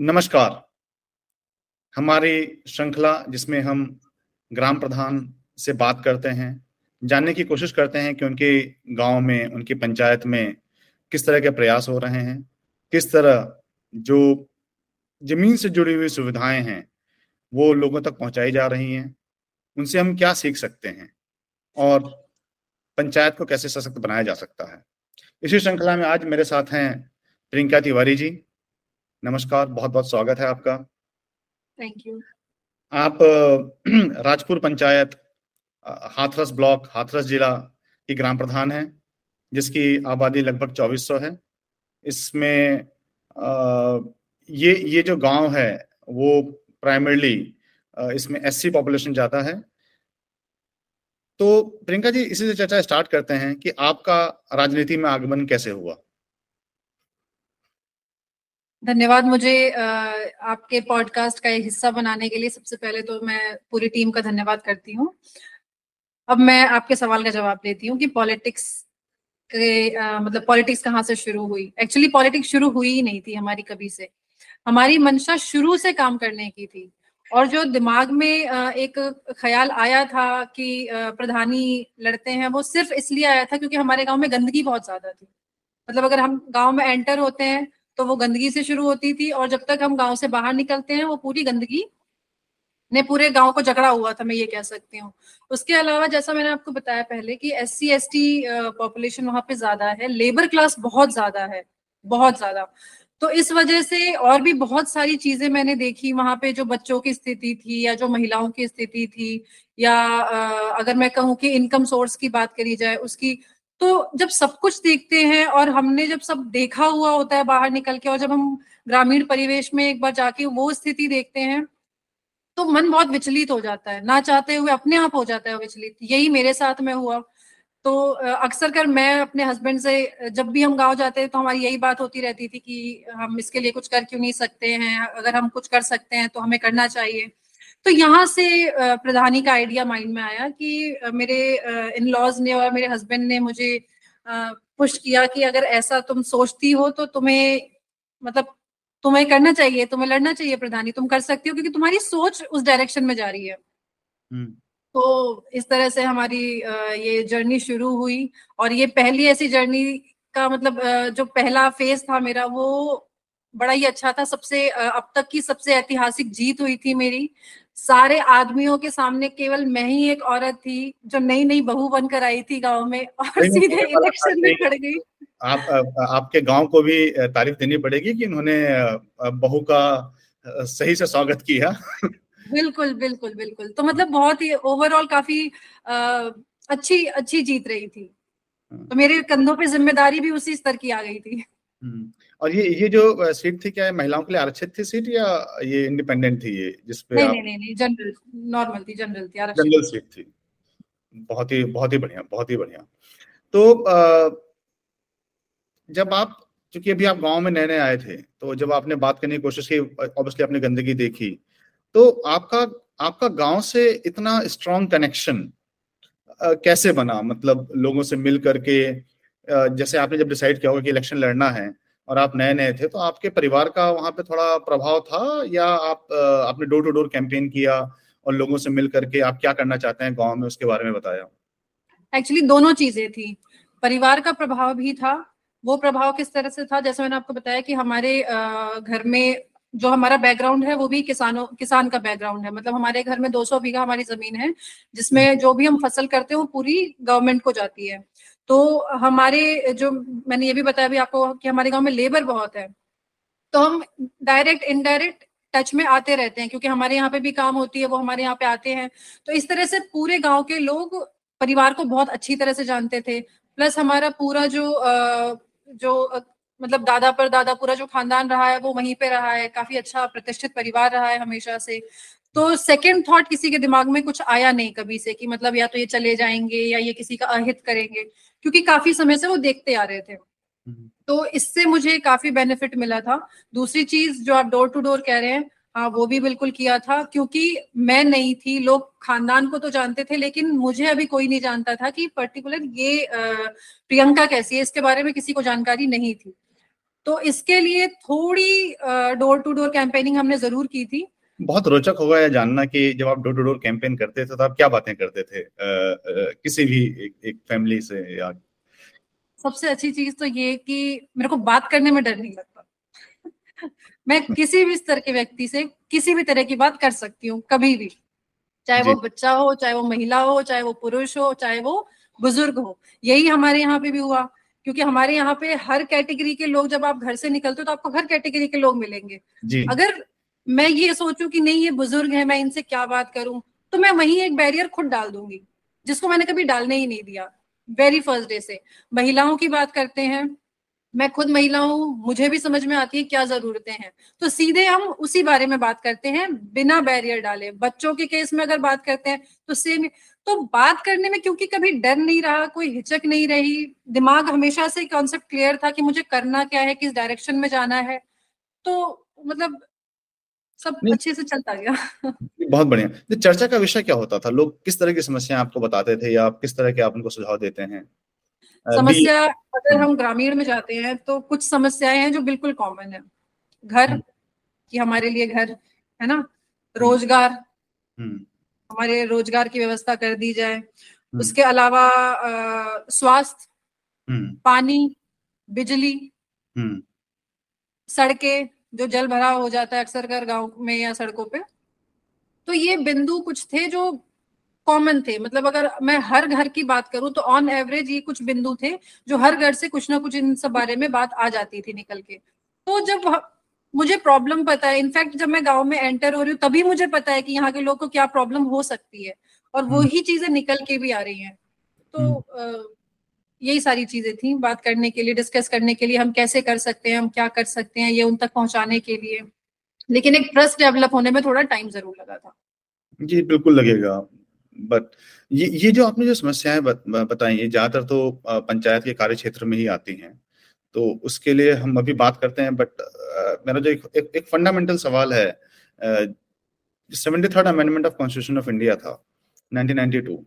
नमस्कार। हमारी श्रृंखला जिसमें हम ग्राम प्रधान से बात करते हैं, जानने की कोशिश करते हैं कि उनके गांव में, उनकी पंचायत में किस तरह के प्रयास हो रहे हैं, किस तरह जो जमीन से जुड़ी हुई सुविधाएं हैं वो लोगों तक पहुंचाई जा रही हैं, उनसे हम क्या सीख सकते हैं और पंचायत को कैसे सशक्त बनाया जा सकता है। इसी श्रृंखला में आज मेरे साथ हैं प्रियंका तिवारी जी। नमस्कार, बहुत बहुत स्वागत है आपका। Thank you. आप राजपुर पंचायत, हाथरस ब्लॉक, हाथरस जिला की ग्राम प्रधान हैं, जिसकी आबादी लगभग 2400 है। इसमें ये जो गांव है वो प्राइमरली इसमें एससी पॉपुलेशन जाता है। तो प्रियंका जी, इसी से चर्चा स्टार्ट करते हैं कि आपका राजनीति में आगमन कैसे हुआ। धन्यवाद। मुझे आपके पॉडकास्ट का ये हिस्सा बनाने के लिए सबसे पहले तो मैं पूरी टीम का धन्यवाद करती हूँ। अब मैं आपके सवाल का जवाब देती हूँ कि पॉलिटिक्स कहाँ से शुरू हुई। एक्चुअली पॉलिटिक्स शुरू हुई ही नहीं थी हमारी कभी से। हमारी मंशा शुरू से काम करने की थी, और जो दिमाग में एक ख्याल आया था कि प्रधानी लड़ते हैं, वो सिर्फ इसलिए आया था क्योंकि हमारे गाँव में गंदगी बहुत ज्यादा थी। मतलब अगर हम गाँव में एंटर होते हैं तो वो गंदगी से शुरू होती थी, और जब तक हम गांव से बाहर निकलते हैं वो पूरी गंदगी ने पूरे गांव को जकड़ा हुआ था, मैं ये कह सकती हूँ। उसके अलावा, जैसा मैंने आपको बताया पहले, कि एससी एसटी पॉपुलेशन वहां पे ज्यादा है, लेबर क्लास बहुत ज्यादा है, बहुत ज्यादा। तो इस वजह से और भी बहुत सारी चीजें मैंने देखी वहां पे, जो बच्चों की स्थिति थी या जो महिलाओं की स्थिति थी, या अगर मैं कहूँ कि इनकम सोर्स की बात करी जाए उसकी। तो जब सब कुछ देखते हैं और हमने जब सब देखा हुआ होता है बाहर निकल के, और जब हम ग्रामीण परिवेश में एक बार जाके वो स्थिति देखते हैं, तो मन बहुत विचलित हो जाता है, ना चाहते हुए अपने आप हो जाता है विचलित। यही मेरे साथ में हुआ। तो अक्सर कर मैं अपने हस्बैंड से, जब भी हम गांव जाते हैं तो हमारी यही बात होती रहती थी कि हम इसके लिए कुछ कर क्यों नहीं सकते हैं, अगर हम कुछ कर सकते हैं तो हमें करना चाहिए। तो यहाँ से प्रधानी का आइडिया माइंड में आया कि मेरे इन-लॉज ने और मेरे हस्बैंड ने मुझे पुश किया कि अगर ऐसा तुम सोचती हो तो तुम्हें करना चाहिए, तुम्हें लड़ना चाहिए प्रधानी, तुम कर सकती हो क्योंकि तुम्हारी सोच उस डायरेक्शन में जा रही है। तो इस तरह से हमारी ये जर्नी शुरू हुई, और ये पहली ऐसी जर्नी का जो पहला फेज था मेरा वो बड़ा ही अच्छा था। सबसे अब तक की सबसे ऐतिहासिक जीत हुई थी मेरी। सारे आदमियों के सामने केवल मैं ही एक औरत थी जो नई नई बहू बनकर आई थी गांव में, और सीधे इलेक्शन में खड़ गई। आपके गांव को भी तारीफ देनी पड़ेगी कि इन्होंने बहू का सही से स्वागत किया। बिल्कुल बिल्कुल बिल्कुल। तो बहुत ही ओवरऑल काफी अच्छी अच्छी जीत रही थी। तो मेरे कंधों पे जिम्मेदारी भी उसी स्तर की आ गई थी। और ये जो सीट थी, क्या महिलाओं के लिए आरक्षित थी सीट या ये इंडिपेंडेंट थी? ये जिसपे नहीं, जनरल, नॉर्मल थी, जनरल थी, आरक्षित जनरल सीट थी। बहुत ही बढ़िया, बहुत ही बढ़िया। तो जब आप, क्योंकि अभी आप गांव में नए नए आए थे, तो जब आपने बात करने की कोशिश की, ऑब्वियसली आपने गंदगी देखी, तो आपका गाँव से इतना स्ट्रॉन्ग कनेक्शन कैसे बना? लोगों से मिल करके, जैसे आपने जब डिसाइड किया होगा कि इलेक्शन लड़ना है और आप नए नए थे, तो आपके परिवार का वहां पे थोड़ा प्रभाव था, या आपने डोर टू डोर कैंपेन किया और लोगों से मिल करके आप क्या करना चाहते हैं गांव में, उसके बारे में बताया। एक्चुअली दोनों चीजें थी, परिवार का प्रभाव भी था। वो प्रभाव किस तरह से था? जैसे मैंने आपको बताया कि हमारे घर में जो हमारा बैकग्राउंड है वो भी किसान का बैकग्राउंड है। हमारे घर में 200 बीघा हमारी जमीन है, जिसमें जो भी हम फसल करते हैं वो पूरी गवर्नमेंट को जाती है। तो हमारे, जो मैंने ये भी बताया भी आपको कि हमारे गांव में लेबर बहुत है, तो हम डायरेक्ट इनडायरेक्ट टच में आते रहते हैं, क्योंकि हमारे यहाँ पे भी काम होती है, वो हमारे यहाँ पे आते हैं। तो इस तरह से पूरे गांव के लोग परिवार को बहुत अच्छी तरह से जानते थे। प्लस हमारा पूरा जो दादा पर दादा, पूरा जो खानदान रहा है वो वहीं पे रहा है, काफी अच्छा प्रतिष्ठित परिवार रहा है हमेशा से। तो सेकंड थॉट किसी के दिमाग में कुछ आया नहीं कभी से कि या तो ये चले जाएंगे या ये किसी का अहित करेंगे, क्योंकि काफी समय से वो देखते आ रहे थे। तो इससे मुझे काफी बेनिफिट मिला था। दूसरी चीज जो आप डोर टू डोर कह रहे हैं, हाँ, वो भी बिल्कुल किया था, क्योंकि मैं नहीं थी, लोग खानदान को तो जानते थे, लेकिन मुझे अभी कोई नहीं जानता था कि पर्टिकुलर ये प्रियंका कैसी है, इसके बारे में किसी को जानकारी नहीं थी। तो इसके लिए थोड़ी डोर टू डोर कैंपेनिंग हमने जरूर की थी। बहुत रोचक होगा यह जानना कि जब आप डोर टू डोर कैंपेन करते थे तो आप क्या बातें करते थे किसी भी एक फैमिली से? या सबसे अच्छी चीज तो ये कि मेरे को बात करने में डर नहीं लगता। मैं किसी भी स्तर के व्यक्ति से किसी भी तरह की बात कर सकती हूँ, कभी भी, चाहे वो बच्चा हो, चाहे वो महिला हो, चाहे वो पुरुष हो, चाहे वो बुजुर्ग हो। यही हमारे यहाँ पे भी हुआ, क्योंकि हमारे यहाँ पे हर कैटेगरी के लोग, जब आप घर से निकलते हो तो आपको हर कैटेगरी के लोग मिलेंगे। अगर मैं ये सोचूं कि नहीं ये बुजुर्ग है, मैं इनसे क्या बात करूं, तो मैं वहीं एक बैरियर खुद डाल दूंगी, जिसको मैंने कभी डालने ही नहीं दिया वेरी फर्स्ट डे से। महिलाओं की बात करते हैं, मैं खुद महिला हूं, मुझे भी समझ में आती है क्या जरूरतें हैं, तो सीधे हम उसी बारे में बात करते हैं बिना बैरियर डाले। बच्चों के केस में अगर बात करते हैं तो सेम, तो बात करने में क्योंकि कभी डर नहीं रहा, कोई हिचक नहीं रही, दिमाग हमेशा से कॉन्सेप्ट क्लियर था कि मुझे करना क्या है, किस डायरेक्शन में जाना है, तो मतलब सब अच्छे से चलता गया। बहुत बढ़िया। चर्चा का विषय क्या होता था? लोग किस तरह की समस्याएं आपको बताते थे या आप किस तरह के आप उनको सुझाव देते हैं? समस्या, अगर हम ग्रामीण में जाते हैं तो कुछ समस्याएं हैं जो बिल्कुल कॉमन है। घर कि हमारे लिए घर है ना, रोजगार, हमारे रोजगार की व्यवस्था कर दी जाए, उसके अलावा स्वास्थ्य, पानी, बिजली, सड़कें, जो जल भराव हो जाता है अक्सर कर गांव में या सड़कों पे, तो ये बिंदु कुछ थे जो कॉमन थे। मतलब अगर मैं हर घर की बात करूं तो ऑन एवरेज ये कुछ बिंदु थे जो हर घर से कुछ ना कुछ इन सब बारे में बात आ जाती थी निकल के। तो जब मुझे प्रॉब्लम पता है, इनफैक्ट जब मैं गांव में एंटर हो रही हूँ तभी मुझे पता है कि यहाँ के लोगों को क्या प्रॉब्लम हो सकती है, और वो ही चीजें निकल के भी आ रही हैं। तो यही सारी चीजें थी बात करने के लिए, डिस्कस करने के लिए, हम कैसे कर सकते हैं, हम क्या कर सकते हैं, ये उन तक पहुंचाने के लिए। लेकिन एक ट्रस्ट डेवलप होने में थोड़ा टाइम जरूर लगा था। जी बिल्कुल लगेगा। बट ये जो आपने जो समस्याएं बताई हैं ज्यादातर तो पंचायत के कार्य क्षेत्र में ही आती हैं, तो उसके लिए हम अभी बात करते हैं। बट मेरा जो एक फंडामेंटल सवाल है, 73rd amendment of constitution of India था 1992,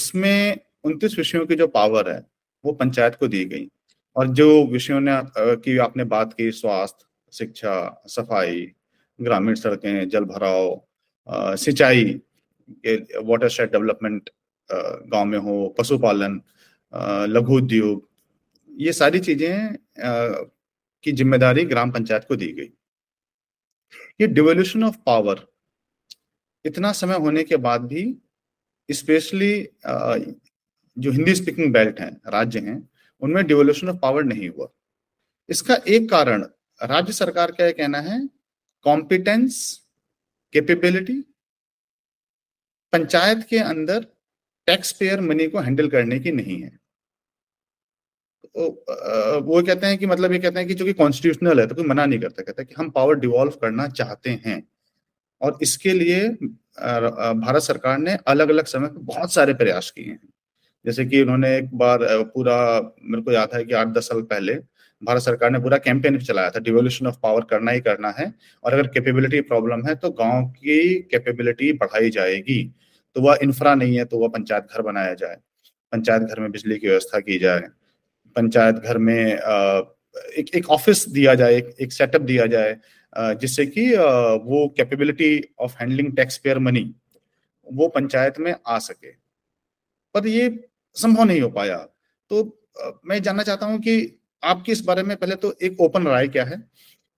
उसमें 29 विषयों की जो पावर है वो पंचायत को दी गई, और जो विषयों ने की आपने बात की, स्वास्थ्य, शिक्षा, सफाई, ग्रामीण सड़कें, जल भराव, सिंचाई, वाटर शेड डेवलपमेंट गांव में हो, पशुपालन, लघु उद्योग, ये सारी चीजें की जिम्मेदारी ग्राम पंचायत को दी गई। ये डिवोल्यूशन ऑफ पावर इतना समय होने के बाद भी, स्पेशली जो हिंदी स्पीकिंग बेल्ट हैं, राज्य हैं, उनमें डिवोल्यूशन ऑफ पावर नहीं हुआ। इसका एक कारण राज्य सरकार का यह कहना है, कॉम्पिटेंस, कैपेबिलिटी पंचायत के अंदर टैक्स पेयर मनी को हैंडल करने की नहीं है। वो कहते हैं कि, मतलब ये कहते हैं कि चूंकि कॉन्स्टिट्यूशनल है तो कोई मना नहीं करता, कहता है कि हम पावर डिवॉल्व करना चाहते हैं, और इसके लिए भारत सरकार ने अलग अलग समय पर बहुत सारे प्रयास किए हैं। जैसे कि उन्होंने एक बार पूरा, मेरे को याद है कि 8-10 साल पहले भारत सरकार ने पूरा कैंपेन चलाया था, डिवोल्यूशन ऑफ पावर करना ही करना है, और अगर कैपेबिलिटी प्रॉब्लम है तो गांव की कैपेबिलिटी बढ़ाई जाएगी, तो वह इंफ्रा नहीं है तो वह पंचायत घर बनाया जाए, पंचायत घर में बिजली की व्यवस्था की जाए, पंचायत घर में एक ऑफिस दिया जाए, एक सेटअप दिया जाए, जिससे कि वो capability of handling tax payer money वो पंचायत में आ सके, पर ये संभव नहीं हो पाया। तो मैं जानना चाहता हूं कि आपकी इस बारे में पहले तो एक ओपन राय क्या है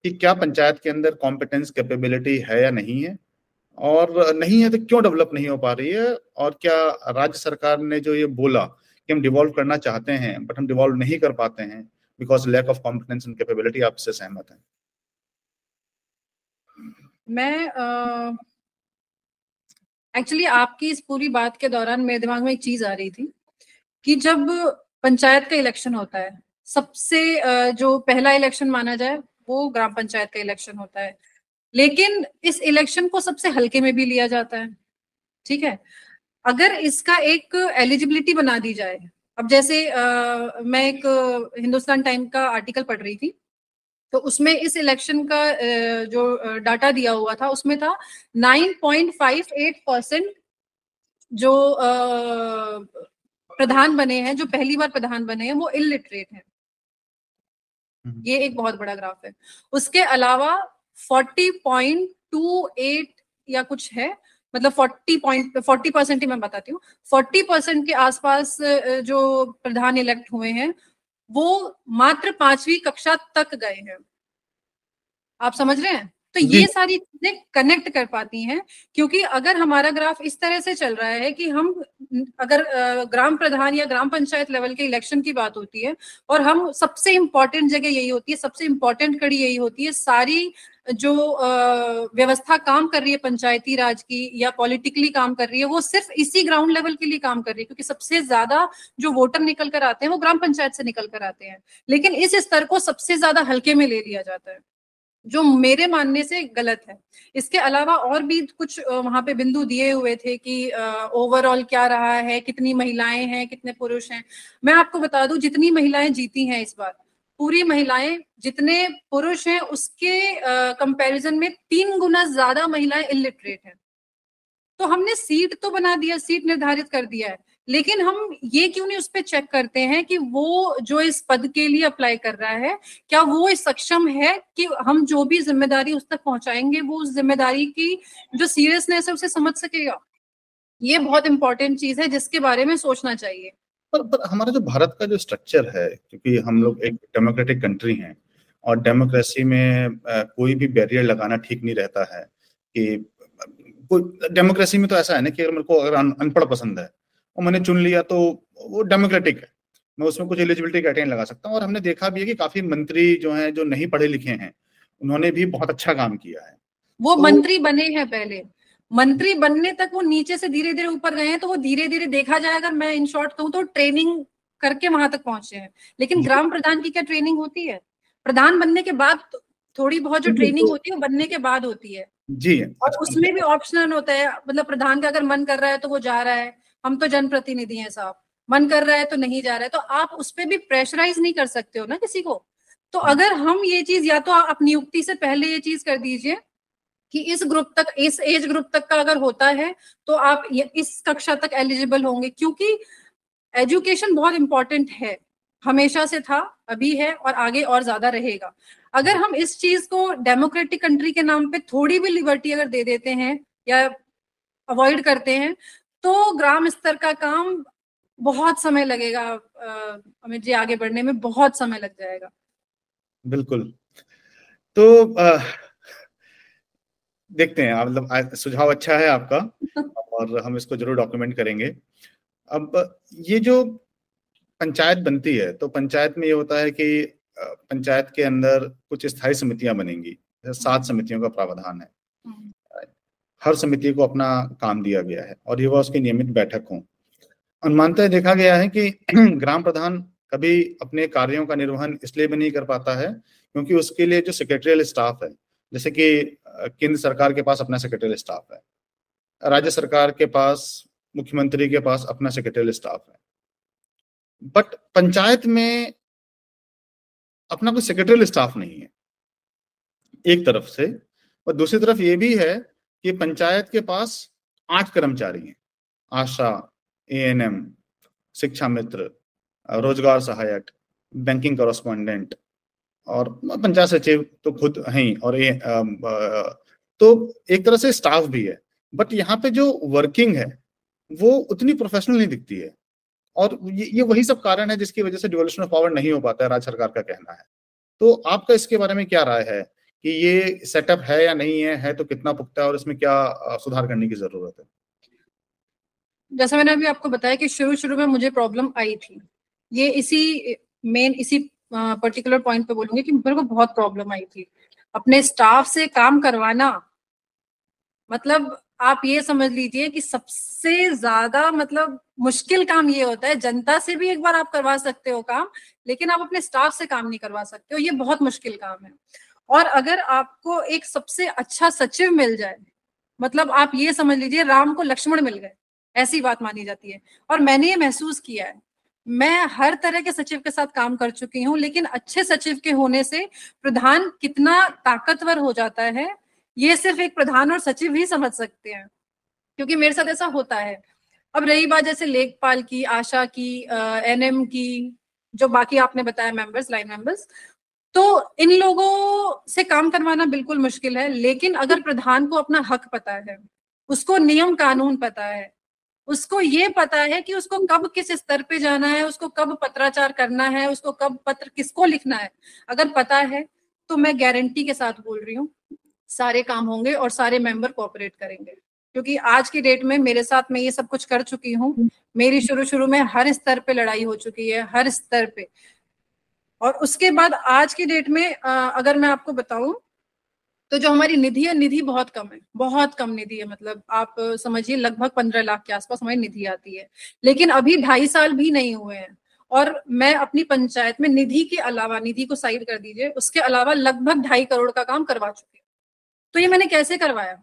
कि क्या पंचायत के अंदर कॉम्पिटेंस, कैपेबिलिटी है या नहीं है, और नहीं है तो क्यों डेवलप नहीं हो पा रही है, और क्या राज्य सरकार ने जो ये बोला कि हम डिवॉल्व करना चाहते हैं बट हम डिवॉल्व नहीं कर पाते हैं because lack of competence and capability, आपसे सहमत है? मैं एक्चुअली आपकी इस पूरी बात के दौरान मेरे दिमाग में एक चीज आ रही थी कि जब पंचायत का इलेक्शन होता है, सबसे जो पहला इलेक्शन माना जाए वो ग्राम पंचायत का इलेक्शन होता है, लेकिन इस इलेक्शन को सबसे हल्के में भी लिया जाता है। ठीक है, अगर इसका एक एलिजिबिलिटी बना दी जाए, अब जैसे मैं एक हिंदुस्तान टाइम का आर्टिकल पढ़ रही थी, तो उसमें इस इलेक्शन का जो डाटा दिया हुआ था उसमें था 9.58% जो प्रधान बने हैं, जो पहली बार प्रधान बने हैं, वो इलिटरेट हैं। ये एक बहुत बड़ा ग्राफ है। उसके अलावा 40.28 या कुछ है, मतलब 40% ही मैं बताती हूँ, 40% के आसपास जो प्रधान इलेक्ट हुए हैं वो मात्र 5वीं कक्षा तक गए हैं। आप समझ रहे हैं? तो ये सारी चीजें कनेक्ट कर पाती हैं, क्योंकि अगर हमारा ग्राफ इस तरह से चल रहा है कि हम अगर ग्राम प्रधान या ग्राम पंचायत लेवल के इलेक्शन की बात होती है और हम सबसे इम्पोर्टेंट जगह यही होती है, सबसे इम्पोर्टेंट कड़ी यही होती है, सारी जो व्यवस्था काम कर रही है पंचायती राज की या पॉलिटिकली काम कर रही है वो सिर्फ इसी ग्राउंड लेवल के लिए काम कर रही है, क्योंकि सबसे ज्यादा जो वोटर निकल कर आते हैं वो ग्राम पंचायत से निकल कर आते हैं। लेकिन इस स्तर को सबसे ज्यादा हल्के में ले लिया जाता है, जो मेरे मानने से गलत है। इसके अलावा और भी कुछ वहां पे बिंदु दिए हुए थे कि ओवरऑल क्या रहा है, कितनी महिलाएं हैं, कितने पुरुष हैं। मैं आपको बता दूं, जितनी महिलाएं जीती हैं इस बार, पूरी महिलाएं, जितने पुरुष हैं उसके कंपैरिजन में 3 गुना ज्यादा महिलाएं इलिटरेट हैं। तो हमने सीट तो बना दिया, सीट निर्धारित कर दिया है, लेकिन हम ये क्यों नहीं उस पर चेक करते हैं कि वो जो इस पद के लिए अप्लाई कर रहा है क्या वो इस सक्षम है कि हम जो भी जिम्मेदारी उस तक पहुंचाएंगे वो उस जिम्मेदारी की जो सीरियसनेस है उसे समझ सकेगा। ये बहुत इंपॉर्टेंट चीज है जिसके बारे में सोचना चाहिए। पर हमारा जो भारत का जो स्ट्रक्चर है, क्योंकि हम लोग एक डेमोक्रेटिक कंट्री है और डेमोक्रेसी में कोई भी बैरियर लगाना ठीक नहीं रहता है। कि डेमोक्रेसी में तो ऐसा है ना कि अगर मेरे को अनपढ़ पसंद है और मैंने चुन लिया तो वो डेमोक्रेटिक है, मैं उसमें कुछ एलिजिबिलिटी क्राइटेरिया लगा सकता हूँ। और हमने देखा भी है कि काफी मंत्री जो हैं जो नहीं पढ़े लिखे हैं उन्होंने भी बहुत अच्छा काम किया है। वो तो मंत्री बने हैं, पहले मंत्री बनने तक वो नीचे से धीरे धीरे ऊपर गए हैं, तो वो धीरे धीरे देखा जाए, अगर मैं इन शॉर्ट कहूँ तो ट्रेनिंग करके वहां तक पहुंचे हैं। लेकिन ग्राम प्रधान की क्या ट्रेनिंग होती है? प्रधान बनने के बाद थोड़ी बहुत जो ट्रेनिंग होती है वो बनने के बाद होती है जी। और उसमें भी ऑप्शनल होता है, मतलब प्रधान का अगर मन कर रहा है तो वो जा रहा है, हम तो जनप्रतिनिधि हैं साहब, मन कर रहा है तो नहीं जा रहा है। तो आप उस पर भी प्रेशराइज नहीं कर सकते हो ना किसी को। तो अगर हम ये चीज, या तो आप नियुक्ति से पहले ये चीज कर दीजिए कि इस ग्रुप तक, इस एज ग्रुप तक का अगर होता है तो आप इस कक्षा तक एलिजिबल होंगे, क्योंकि एजुकेशन बहुत इंपॉर्टेंट है, हमेशा से था, अभी है और आगे और ज्यादा रहेगा। अगर हम इस चीज को डेमोक्रेटिक कंट्री के नाम पे थोड़ी भी लिबर्टी अगर दे देते हैं या अवॉइड करते हैं तो ग्राम स्तर का काम बहुत समय लगेगा, अमित जी आगे बढ़ने में बहुत समय लग जाएगा। बिल्कुल। तो देखते हैं आप, मतलब सुझाव अच्छा है आपका और हम इसको जरूर डॉक्यूमेंट करेंगे। अब ये जो पंचायत बनती है तो पंचायत में ये होता है कि पंचायत के अंदर कुछ स्थायी समितियां बनेंगी, 7 समितियों का प्रावधान है। हर समिति को अपना काम दिया गया है और ये वह उसकी नियमित बैठक हो। अनुमानतः देखा गया है कि ग्राम प्रधान कभी अपने कार्यों का निर्वहन इसलिए भी नहीं कर पाता है क्योंकि उसके लिए जो सेक्रेटरियल स्टाफ है, जैसे कि केंद्र सरकार के पास अपना सेक्रेटरियल स्टाफ है, राज्य सरकार के पास, मुख्यमंत्री के पास अपना सेक्रेटरियल स्टाफ है, बट पंचायत में अपना कोई सेक्रेटरियल स्टाफ नहीं है एक तरफ से, और दूसरी तरफ ये भी है कि पंचायत के पास 8 कर्मचारी हैं, आशा, ANM, शिक्षा मित्र, रोजगार सहायक, बैंकिंग कॉरेस्पॉन्डेंट और पंचायत सचिव तो खुद हैं। और तो एक तरह से स्टाफ भी है, बट यहाँ पे जो वर्किंग है वो उतनी प्रोफेशनल नहीं दिखती है। और ये वही सब कारण है जिसकी वजह से डिवोल्यूशन ऑफ पावर नहीं हो पाता है, राज्य सरकार का कहना है। तो आपका इसके बारे में क्या राय है कि ये सेटअप है या नहीं है, है तो कितना पुख्ता है और इसमें क्या सुधार करने की जरूरत है? जैसा मैंने अभी आपको बताया कि शुरू में मुझे प्रॉब्लम आई थी, ये इसी पर्टिकुलर पॉइंट पे बोलूंगी कि मेरे को बहुत प्रॉब्लम आई थी। अपने स्टाफ से काम करवाना, मतलब आप ये समझ लीजिए कि सबसे ज्यादा मतलब मुश्किल काम ये होता है। जनता से भी एक बार आप करवा सकते हो काम, लेकिन आप अपने स्टाफ से काम नहीं करवा सकते हो, ये बहुत मुश्किल काम है। और अगर आपको एक सबसे अच्छा सचिव मिल जाए, मतलब आप ये समझ लीजिए राम को लक्ष्मण मिल गए, ऐसी बात मानी जाती है। और मैंने ये महसूस किया है, मैं हर तरह के सचिव के साथ काम कर चुकी हूँ, लेकिन अच्छे सचिव के होने से प्रधान कितना ताकतवर हो जाता है ये सिर्फ एक प्रधान और सचिव ही समझ सकते हैं, क्योंकि मेरे साथ ऐसा होता है। अब रही बात जैसे लेखपाल की, आशा की, एनएम की, जो बाकी आपने बताया मेंबर्स, लाइन मेंबर्स, तो इन लोगों से काम करवाना बिल्कुल मुश्किल है, लेकिन अगर प्रधान को अपना हक पता है, उसको नियम कानून पता है, उसको ये पता है कि उसको कब किस स्तर पे जाना है, उसको कब पत्राचार करना है, उसको कब पत्र किसको लिखना है, अगर पता है तो मैं गारंटी के साथ बोल रही हूँ सारे काम होंगे और सारे मेंबर कोऑपरेट करेंगे। क्योंकि आज की डेट में मेरे साथ मैं ये सब कुछ कर चुकी हूँ, मेरी शुरू में हर स्तर पे लड़ाई हो चुकी है, हर स्तर पे। और उसके बाद आज की डेट में अगर मैं आपको बताऊं तो जो हमारी निधि है, निधि बहुत कम है, बहुत कम निधि है, मतलब आप समझिए लगभग 15 लाख के आसपास हमारी निधि आती है, लेकिन अभी 2.5 साल भी नहीं हुए हैं और मैं अपनी पंचायत में निधि के अलावा, निधि को साइड कर दीजिए, उसके अलावा लगभग 2.5 करोड़ का काम करवा चुकी हूँ। तो ये मैंने कैसे करवाया?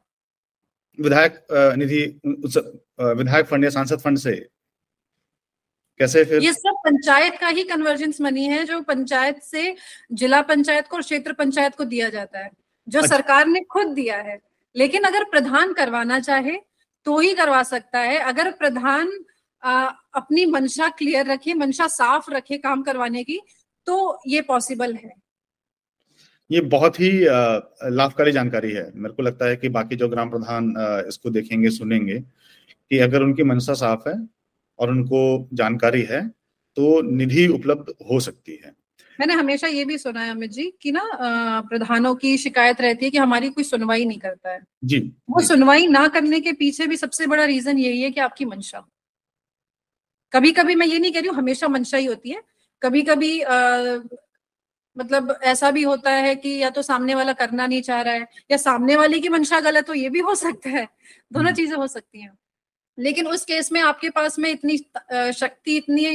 विधायक निधि, विधायक फंड या सांसद फंड से कैसे? फिर ये सब पंचायत का ही कन्वर्जेंस मनी है जो पंचायत से जिला पंचायत को और क्षेत्र पंचायत को दिया जाता है, जो अच्छा। सरकार ने खुद दिया है, लेकिन अगर प्रधान करवाना चाहे तो ही करवा सकता है। अगर प्रधान अपनी मंशा क्लियर रखे, मंशा साफ रखे काम करवाने की, तो ये पॉसिबल है। ये बहुत ही लाभकारी जानकारी है। मेरे को लगता है कि बाकी जो ग्राम प्रधान इसको देखेंगे सुनेंगे कि अगर उनकी मंशा साफ है और उनको जानकारी है तो निधि उपलब्ध हो सकती है। मैंने हमेशा ये भी सुना है अमित जी कि ना प्रधानों की शिकायत रहती है कि हमारी कोई सुनवाई नहीं करता है जी। वो सुनवाई ना करने के पीछे भी सबसे बड़ा रीजन यही है कि आपकी मंशा, कभी कभी, मैं ये नहीं कह रही हूँ हमेशा मंशा ही होती है, कभी कभी मतलब ऐसा भी होता है कि या तो सामने वाला करना नहीं चाह रहा है या सामने वाले की मंशा गलत हो, ये भी हो सकता है, दोनों चीजें हो सकती हैं। लेकिन उस केस में आपके पास में इतनी शक्ति, इतनी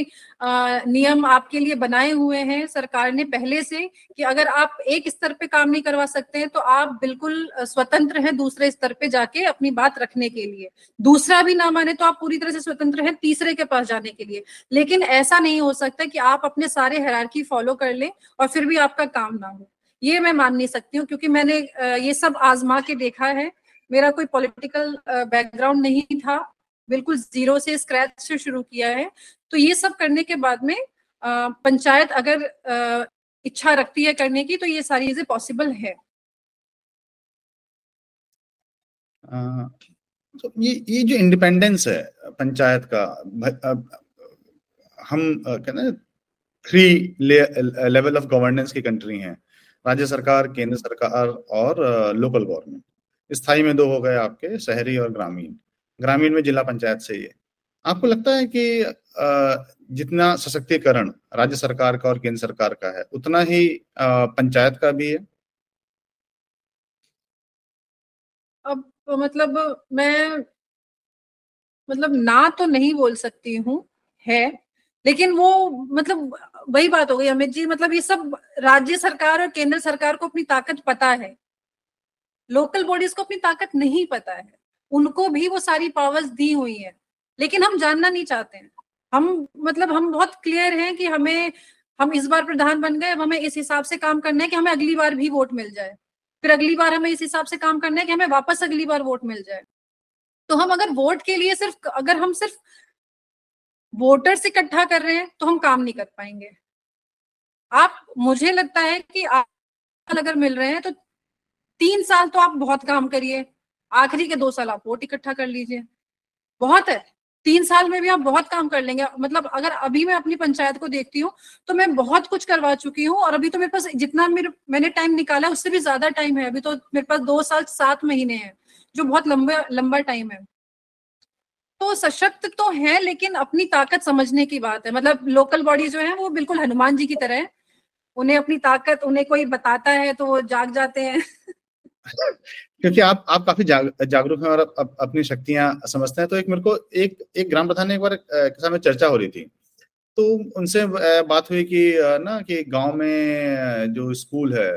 नियम आपके लिए बनाए हुए हैं सरकार ने पहले से कि अगर आप एक स्तर पे काम नहीं करवा सकते हैं तो आप बिल्कुल स्वतंत्र हैं दूसरे स्तर पे जाके अपनी बात रखने के लिए। दूसरा भी ना माने तो आप पूरी तरह से स्वतंत्र हैं तीसरे के पास जाने के लिए, लेकिन ऐसा नहीं हो सकता कि आप अपने सारे हायरार्की फॉलो कर लें और फिर भी आपका काम ना हो। ये मैं मान नहीं सकती हूँ, क्योंकि मैंने ये सब आजमा के देखा है। मेरा कोई पॉलिटिकल बैकग्राउंड नहीं था, बिल्कुल जीरो से, स्क्रैच से शुरू किया है। तो ये सब करने के बाद में पंचायत अगर इच्छा रखती है करने की तो ये सारी चीजें पॉसिबल है। तो ये जो इंडिपेंडेंस है पंचायत का, हम कहते हैं 3 लेवल ऑफ गवर्नेंस की कंट्री है, राज्य सरकार, केंद्र सरकार और लोकल गवर्नमेंट। स्थाई में 2 हो गए आपके, शहरी और ग्रामीण। ग्रामीण में जिला पंचायत से ही है। आपको लगता है कि जितना सशक्तिकरण राज्य सरकार का और केंद्र सरकार का है उतना ही पंचायत का भी है? अब तो मैं ना तो नहीं बोल सकती हूँ, है, लेकिन वो वही बात हो गई अमित जी, ये सब राज्य सरकार और केंद्र सरकार को अपनी ताकत पता है, लोकल बॉडीज को अपनी ताकत नहीं पता है। उनको भी वो सारी पावर्स दी हुई है, लेकिन हम जानना नहीं चाहते हैं। हम हम बहुत क्लियर हैं कि हम इस बार प्रधान बन गए, अब हमें इस हिसाब से काम करना है कि हमें अगली बार भी वोट मिल जाए, फिर अगली बार हमें इस हिसाब से काम करना है कि हमें वापस अगली बार वोट मिल जाए। तो हम अगर वोट के लिए सिर्फ वोटर्स इकट्ठा कर रहे हैं तो हम काम नहीं कर पाएंगे। मुझे लगता है कि आप अगर मिल रहे हैं तो 3 साल तो आप बहुत काम करिए, आखिरी के 2 साल आप वोट इकट्ठा कर लीजिए, बहुत है। 3 साल में भी आप बहुत काम कर लेंगे। अगर अभी मैं अपनी पंचायत को देखती हूँ तो मैं बहुत कुछ करवा चुकी हूँ और अभी तो मेरे पास जितना मैंने टाइम निकाला उससे भी ज्यादा टाइम है। अभी तो मेरे पास 2 साल 7 महीने हैं, जो बहुत लंबा टाइम है। तो सशक्त तो है, लेकिन अपनी ताकत समझने की बात है। लोकल बॉडी जो है वो बिल्कुल हनुमान जी की तरह है, उन्हें अपनी ताकत, उन्हें कोई बताता है तो वो जाग जाते हैं। क्योंकि आप काफी जागरूक हैं और अपनी शक्तियां समझते हैं। तो एक मेरे को एक ग्राम प्रधान ने एक बार के साथ में चर्चा हो रही थी तो उनसे बात हुई कि ना कि गांव में जो स्कूल है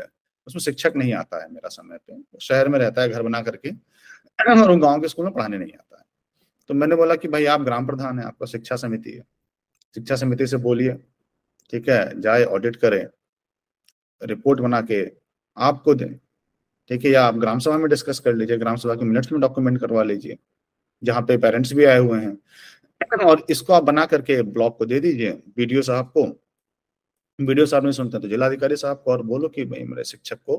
उसमें शिक्षक नहीं आता है मेरा समय पे, शहर में रहता है घर बना करके और गाँव के स्कूल में पढ़ाने नहीं आता है। तो मैंने बोला कि भाई आप ग्राम प्रधान है, आपका शिक्षा समिति है, शिक्षा समिति से बोलिए, ठीक है, जाए ऑडिट करें, रिपोर्ट बना के आपको दें, ठीक है, या आप ग्राम सभा में डिस्कस कर लीजिए, ग्राम सभा के मिनट्स में डॉक्यूमेंट करवा लीजिए जहाँ पे पेरेंट्स भी आए हुए हैं, और इसको आप बना करके ब्लॉक को दे दीजिए, बीडीओ साहब को, वीडियो साहब ने सुनते हैं तो जिलाधिकारी साहब को और बोलो कि भाई मेरे शिक्षक को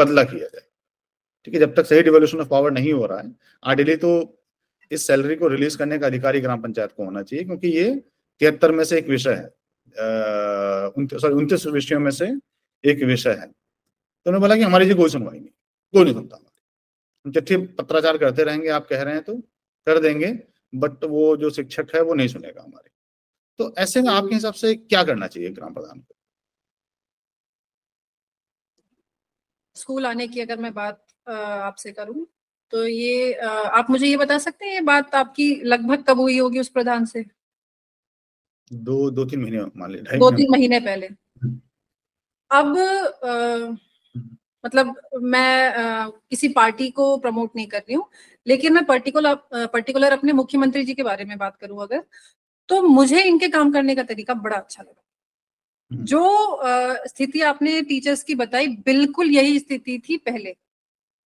बदला किया जाए, ठीक है। जब तक सही डिवोल्यूशन ऑफ पावर नहीं हो रहा है, आइडियली तो इस सैलरी को रिलीज करने का अधिकारी ग्राम पंचायत को होना चाहिए, क्योंकि ये 73 में से एक विषय है, 29 विषयों में से एक विषय है। तो उन्होंने बोला कि हमारी जी कोई सुनवाई नहीं, कोई नहीं सुनता हमारी, चिट्ठी पत्राचार करते रहेंगे, आप कह रहे हैं तो कर देंगे, बट वो जो शिक्षक है वो नहीं सुनेगा हमारी। तो ऐसे में आपके हिसाब से क्या करना चाहिए ग्राम प्रधान को? स्कूल आने की अगर मैं बात आपसे करूं तो ये आप मुझे ये बता सकते हैं, ये बात आपकी लगभग कब हुई होगी उस प्रधान से? दो तीन महीने पहले। अब मतलब मैं किसी पार्टी को प्रमोट नहीं कर रही हूँ, लेकिन मैं पर्टिकुलर अपने मुख्यमंत्री जी के बारे में बात करूँ अगर, तो मुझे इनके काम करने का तरीका बड़ा अच्छा लगा। जो स्थिति आपने टीचर्स की बताई, बिल्कुल यही स्थिति थी पहले,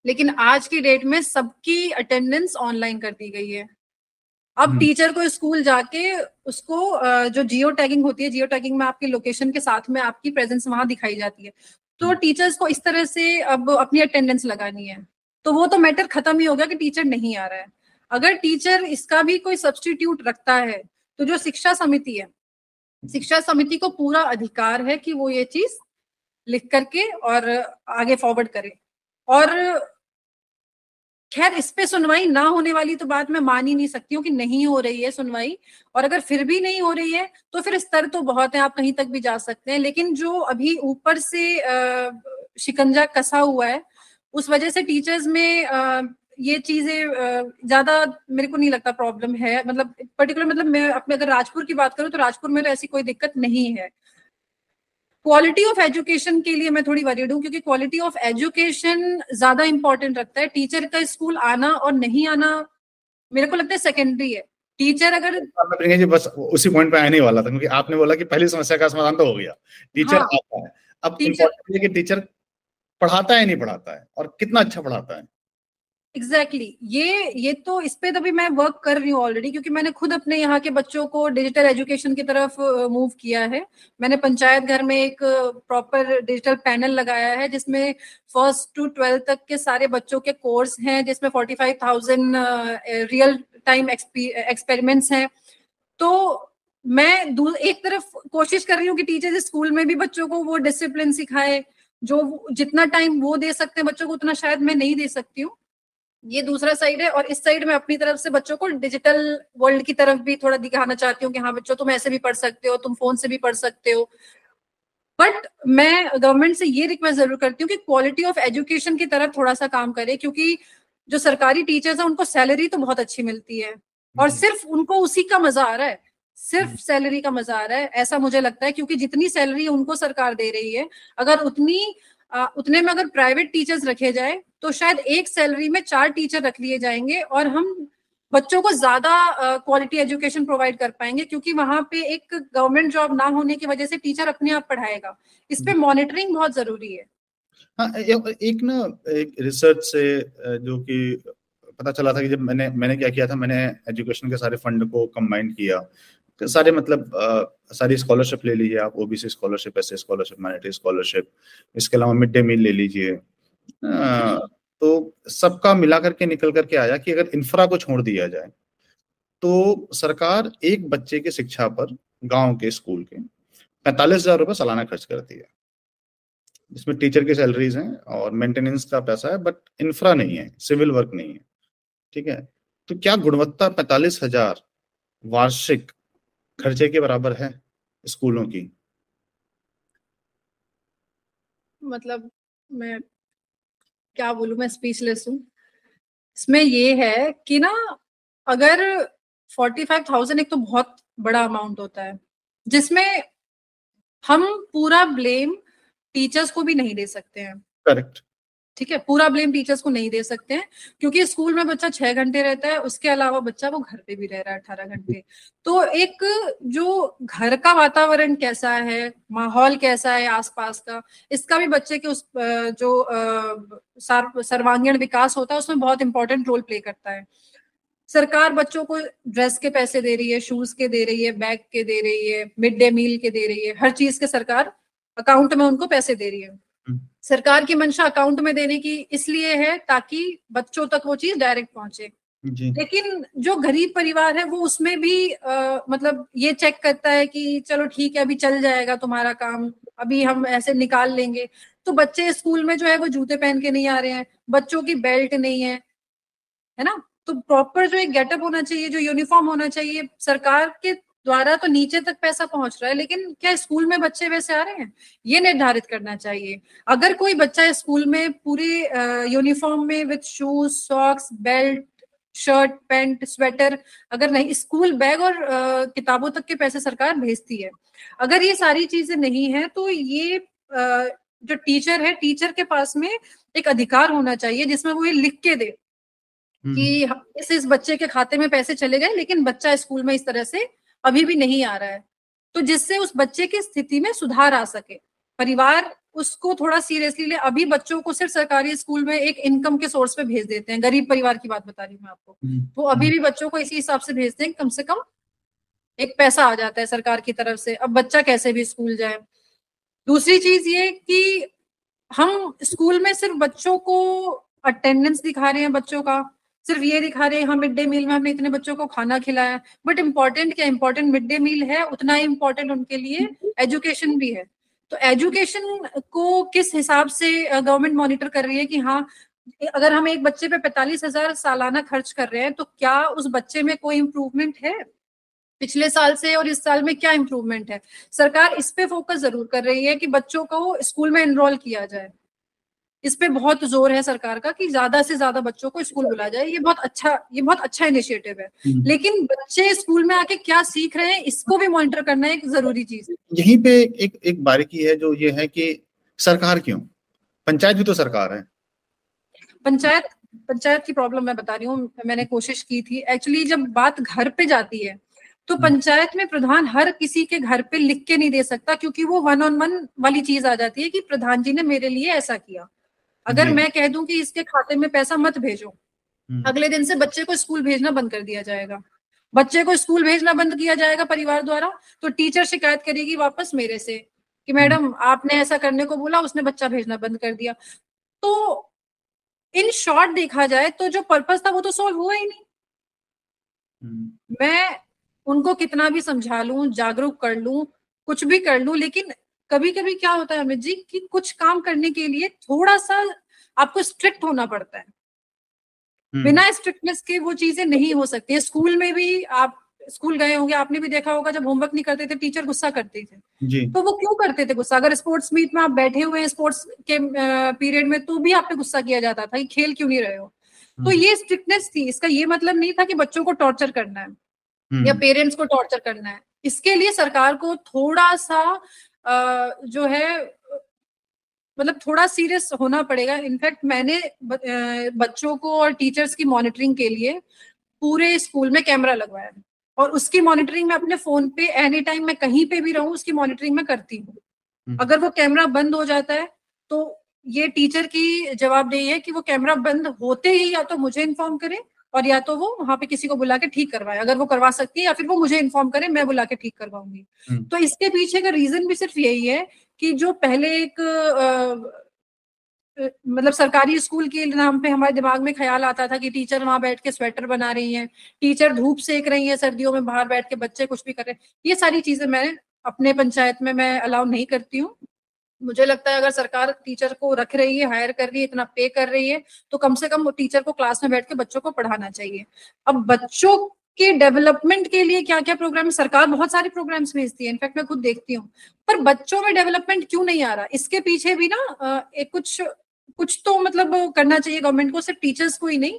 लेकिन आज की डेट में सबकी अटेंडेंस ऑनलाइन कर दी गई है। अब टीचर को स्कूल जाके उसको जो जियो टैगिंग होती है, जियो टैगिंग में आपके लोकेशन के साथ में आपकी प्रेजेंस वहां दिखाई जाती है, तो टीचर्स को इस तरह से अब अपनी अटेंडेंस लगानी है। तो वो तो मैटर खत्म ही हो गया कि टीचर नहीं आ रहा है। अगर टीचर इसका भी कोई सब्स्टिट्यूट रखता है तो जो शिक्षा समिति है, शिक्षा समिति को पूरा अधिकार है कि वो ये चीज लिख करके और आगे फॉरवर्ड करे। और खैर इस पे सुनवाई ना होने वाली तो बात मैं मान ही नहीं सकती हूँ कि नहीं हो रही है सुनवाई, और अगर फिर भी नहीं हो रही है तो फिर स्तर तो बहुत है, आप कहीं तक भी जा सकते हैं। लेकिन जो अभी ऊपर से शिकंजा कसा हुआ है, उस वजह से टीचर्स में ये चीजें ज्यादा मेरे को नहीं लगता प्रॉब्लम है। मतलब पर्टिकुलर मतलब मैं अपने अगर राजपुर की बात करूं तो राजपुर में तो ऐसी कोई दिक्कत नहीं है। क्वालिटी ऑफ एजुकेशन के लिए मैं थोड़ी वरीड हूँ, क्योंकि क्वालिटी ऑफ एजुकेशन ज्यादा इंपॉर्टेंट रखता है। टीचर का स्कूल आना और नहीं आना मेरे को लगता है सेकेंडरी है। टीचर अगर जी बस उसी पॉइंट पे आने वाला था, क्योंकि आपने बोला कि पहली समस्या का समाधान तो हो गया, टीचर हाँ, आता है। अब इम्पोर्टेंट है कि टीचर पढ़ाता है नहीं पढ़ाता है और कितना अच्छा पढ़ाता है। एग्जैक्टली, ये तो इस पे तभी मैं वर्क कर रही हूँ ऑलरेडी, क्योंकि मैंने खुद अपने यहाँ के बच्चों को डिजिटल एजुकेशन की तरफ मूव किया है। मैंने पंचायत घर में एक प्रॉपर डिजिटल पैनल लगाया है जिसमें 1st to 12th तक के सारे बच्चों के कोर्स हैं, जिसमें 45,000 रियल टाइम एक्सपेरिमेंट्स हैं। तो मैं एक तरफ कोशिश कर रही हूँ कि टीचर्स स्कूल में भी बच्चों को वो डिसिप्लिन सिखाए, जो जितना टाइम वो दे सकते हैं बच्चों को उतना शायद मैं नहीं दे सकती हूँ, ये दूसरा साइड है। और इस साइड में अपनी तरफ से बच्चों को डिजिटल वर्ल्ड की तरफ भी थोड़ा दिखाना चाहती हूँ कि हाँ बच्चों, तुम ऐसे भी पढ़ सकते हो, तुम फोन से भी पढ़ सकते हो। बट मैं गवर्नमेंट से ये रिक्वेस्ट जरूर करती हूँ कि क्वालिटी ऑफ एजुकेशन की तरफ थोड़ा सा काम करे, क्योंकि जो सरकारी टीचर्स हैं उनको सैलरी तो बहुत अच्छी मिलती है और सिर्फ उनको उसी का मजा आ रहा है, सिर्फ सैलरी का मजा आ रहा है, ऐसा मुझे लगता है। क्योंकि जितनी सैलरी उनको सरकार दे रही है, अगर उतने में अगर प्राइवेट टीचर्स रखे जाए तो शायद एक सैलरी में 4 टीचर रख लिए जाएंगे और हम बच्चों को ज्यादा क्वालिटी एजुकेशन प्रोवाइड कर पाएंगे, क्योंकि वहां पे एक गवर्नमेंट जॉब ना होने की वजह से टीचर अपने आप पढ़ाएगा। इस पे मॉनिटरिंग बहुत जरूरी है। हाँ, एक रिसर्च से जो कि पता चला था कि जब मैंने क्या किया था, मैंने एजुकेशन के सारे फंड को कंबाइन किया, सारे मतलब सारी स्कॉलरशिप ले लीजिए आप, OBC scholarship, SC scholarship, minority scholarship, इसके अलावा मिड डे मील ले लीजिए, तो सबका मिला करके निकल करके आया कि अगर इंफ्रा को छोड़ दिया जाए तो सरकार एक बच्चे की शिक्षा पर गांव के स्कूल के 45,000 रुपये सालाना खर्च करती है, जिसमें टीचर की सैलरीज हैं और मेंटेनेंस का पैसा है, बट इंफ्रा नहीं है, सिविल वर्क नहीं है, ठीक है। तो क्या गुणवत्ता 45,000 वार्षिक खर्चे के बराबर है स्कूलों की? मतलब मैं क्या बोलूं, मैं स्पीचलेस हूं। इसमें ये है कि ना, अगर 45,000 एक तो बहुत बड़ा अमाउंट होता है, जिसमें हम पूरा ब्लेम टीचर्स को भी नहीं दे सकते हैं। करेक्ट, ठीक है, पूरा ब्लेम टीचर्स को नहीं दे सकते हैं, क्योंकि स्कूल में बच्चा 6 घंटे रहता है, उसके अलावा बच्चा वो घर पे भी रह रहा है 18 घंटे। तो एक जो घर का वातावरण कैसा है, माहौल कैसा है आसपास का, इसका भी बच्चे के उस जो सर्वांगीण विकास होता है उसमें बहुत इंपॉर्टेंट रोल प्ले करता है। सरकार बच्चों को ड्रेस के पैसे दे रही है, शूज के दे रही है, बैग के दे रही है, मिड डे मील के दे रही है, हर चीज के सरकार अकाउंट में उनको पैसे दे रही है। सरकार की मंशा अकाउंट में देने की इसलिए है ताकि बच्चों तक वो चीज डायरेक्ट पहुंचे। लेकिन जो गरीब परिवार है वो उसमें भी मतलब ये चेक करता है कि चलो ठीक है अभी चल जाएगा तुम्हारा काम, अभी हम ऐसे निकाल लेंगे। तो बच्चे स्कूल में जो है वो जूते पहन के नहीं आ रहे हैं, बच्चों की बेल्ट नहीं है, है ना। तो प्रॉपर जो एक गेटअप होना चाहिए, जो यूनिफॉर्म होना चाहिए। सरकार के द्वारा तो नीचे तक पैसा पहुंच रहा है, लेकिन क्या स्कूल में बच्चे वैसे आ रहे हैं, ये निर्धारित करना चाहिए। अगर कोई बच्चा स्कूल में पूरे यूनिफॉर्म में with shoes, socks, belt, shirt, pant, sweater, अगर नहीं, स्कूल बैग और किताबों तक के पैसे सरकार भेजती है, अगर ये सारी चीजें नहीं है तो ये जो टीचर है, टीचर के पास में एक अधिकार होना चाहिए जिसमें वो ये लिख के दे कि इस बच्चे के खाते में पैसे चले गए, लेकिन बच्चा स्कूल में इस तरह से अभी भी नहीं आ रहा है, तो जिससे उस बच्चे की स्थिति में सुधार आ सके, परिवार उसको थोड़ा सीरियसली ले। अभी बच्चों को सिर्फ सरकारी स्कूल में एक इनकम के सोर्स पे भेज देते हैं, गरीब परिवार की बात बता रही हूँ मैं आपको, वो अभी भी बच्चों को इसी हिसाब से भेजते हैं, कम से कम एक पैसा आ जाता है सरकार की तरफ से। अब बच्चा कैसे भी स्कूल जाए। दूसरी चीज ये कि हम स्कूल में सिर्फ बच्चों को अटेंडेंस दिखा रहे हैं, बच्चों का सिर्फ ये दिखा रहे हैं हम मिड डे मील में हमने इतने बच्चों को खाना खिलाया, बट इम्पोर्टेंट क्या, इम्पोर्टेंट मिड डे मील है उतना ही इम्पोर्टेंट उनके लिए एजुकेशन भी है। तो एजुकेशन को किस हिसाब से गवर्नमेंट मॉनिटर कर रही है कि हाँ, अगर हम एक बच्चे पे 45,000 सालाना खर्च कर रहे हैं तो क्या उस बच्चे में कोई इम्प्रूवमेंट है पिछले साल से, और इस साल में क्या इम्प्रूवमेंट है। सरकार इस पे फोकस जरूर कर रही है कि बच्चों को स्कूल में एनरोल किया जाए, इस पे बहुत जोर है सरकार का कि ज्यादा से ज्यादा बच्चों को स्कूल बुलाया जाए। ये बहुत अच्छा इनिशिएटिव है, लेकिन बच्चे स्कूल में आके क्या सीख रहे हैं इसको भी मॉनिटर करना एक जरूरी चीज है। यहीं पे एक बारीकी है जो ये है कि सरकार क्यों, पंचायत भी तो सरकार है। पंचायत की प्रॉब्लम मैं बता रही हूँ, मैंने कोशिश की थी एक्चुअली। जब बात घर पे जाती है तो पंचायत में प्रधान हर किसी के घर पे लिख के नहीं दे सकता, क्योंकि वो 1-on-1 वाली चीज आ जाती है कि प्रधान जी ने मेरे लिए ऐसा किया। अगर मैं कह दूं कि इसके खाते में पैसा मत भेजो, अगले दिन से बच्चे को स्कूल भेजना बंद कर दिया जाएगा। बच्चे को स्कूल भेजना बंद किया जाएगा परिवार द्वारा, तो टीचर शिकायत करेगी वापस मेरे से कि मैडम आपने ऐसा करने को बोला, उसने बच्चा भेजना बंद कर दिया। तो इन शॉर्ट देखा जाए तो जो पर्पस था वो तो सॉल्व हुआ ही नहीं। मैं उनको कितना भी समझा लूं, जागरूक कर लूं, कुछ भी कर लूं, लेकिन कभी कभी क्या होता है अमित जी कि कुछ काम करने के लिए थोड़ा सा आपको स्ट्रिक्ट होना पड़ता है। बिना स्ट्रिक्टनेस के वो चीजें नहीं हो सकती है। स्कूल में भी आप स्कूल गए होंगे, आपने भी देखा होगा जब होमवर्क नहीं करते थे टीचर गुस्सा करते थे जी। तो वो क्यों करते थे गुस्सा? अगर स्पोर्ट्स मीट में आप बैठे हुए हैं स्पोर्ट्स के पीरियड में तो भी आपने गुस्सा किया जाता था कि खेल क्यों नहीं रहे हो। तो ये स्ट्रिक्टनेस थी, इसका ये मतलब नहीं था कि बच्चों को टॉर्चर करना है या पेरेंट्स को टॉर्चर करना है। इसके लिए सरकार को थोड़ा सा जो है मतलब थोड़ा सीरियस होना पड़ेगा। इनफैक्ट मैंने बच्चों को और टीचर्स की मॉनिटरिंग के लिए पूरे स्कूल में कैमरा लगवाया है, और उसकी मॉनिटरिंग मैं अपने फोन पे एनी टाइम, मैं कहीं पे भी रहूं उसकी मॉनिटरिंग मैं करती हूँ। अगर वो कैमरा बंद हो जाता है तो ये टीचर की जवाबदेही है कि वो कैमरा बंद होते ही या तो मुझे इन्फॉर्म करे और या तो वो वहां पे किसी को बुला के ठीक करवाए अगर वो करवा सकती है, या फिर वो मुझे इन्फॉर्म करे, मैं बुला के ठीक करवाऊंगी। तो इसके पीछे का रीजन भी सिर्फ यही है कि जो पहले एक मतलब सरकारी स्कूल के नाम पे हमारे दिमाग में ख्याल आता था कि टीचर वहां बैठ के स्वेटर बना रही हैं, टीचर धूप सेक रही हैं सर्दियों में बाहर बैठ के, बच्चे कुछ भी कर रहे हैं, ये सारी चीजें मैं अपने पंचायत में मैं अलाउ नहीं करती हूँ। मुझे लगता है अगर सरकार टीचर को रख रही है, हायर कर रही है, इतना पे कर रही है, तो कम से कम टीचर को क्लास में बैठ के बच्चों को पढ़ाना चाहिए। अब बच्चों के डेवलपमेंट के लिए क्या क्या प्रोग्राम, सरकार बहुत सारे प्रोग्राम्स भेजती है, इनफैक्ट मैं खुद देखती हूँ, पर बच्चों में डेवलपमेंट क्यों नहीं आ रहा, इसके पीछे भी ना एक कुछ तो मतलब करना चाहिए गवर्नमेंट को। सिर्फ टीचर्स को ही नहीं,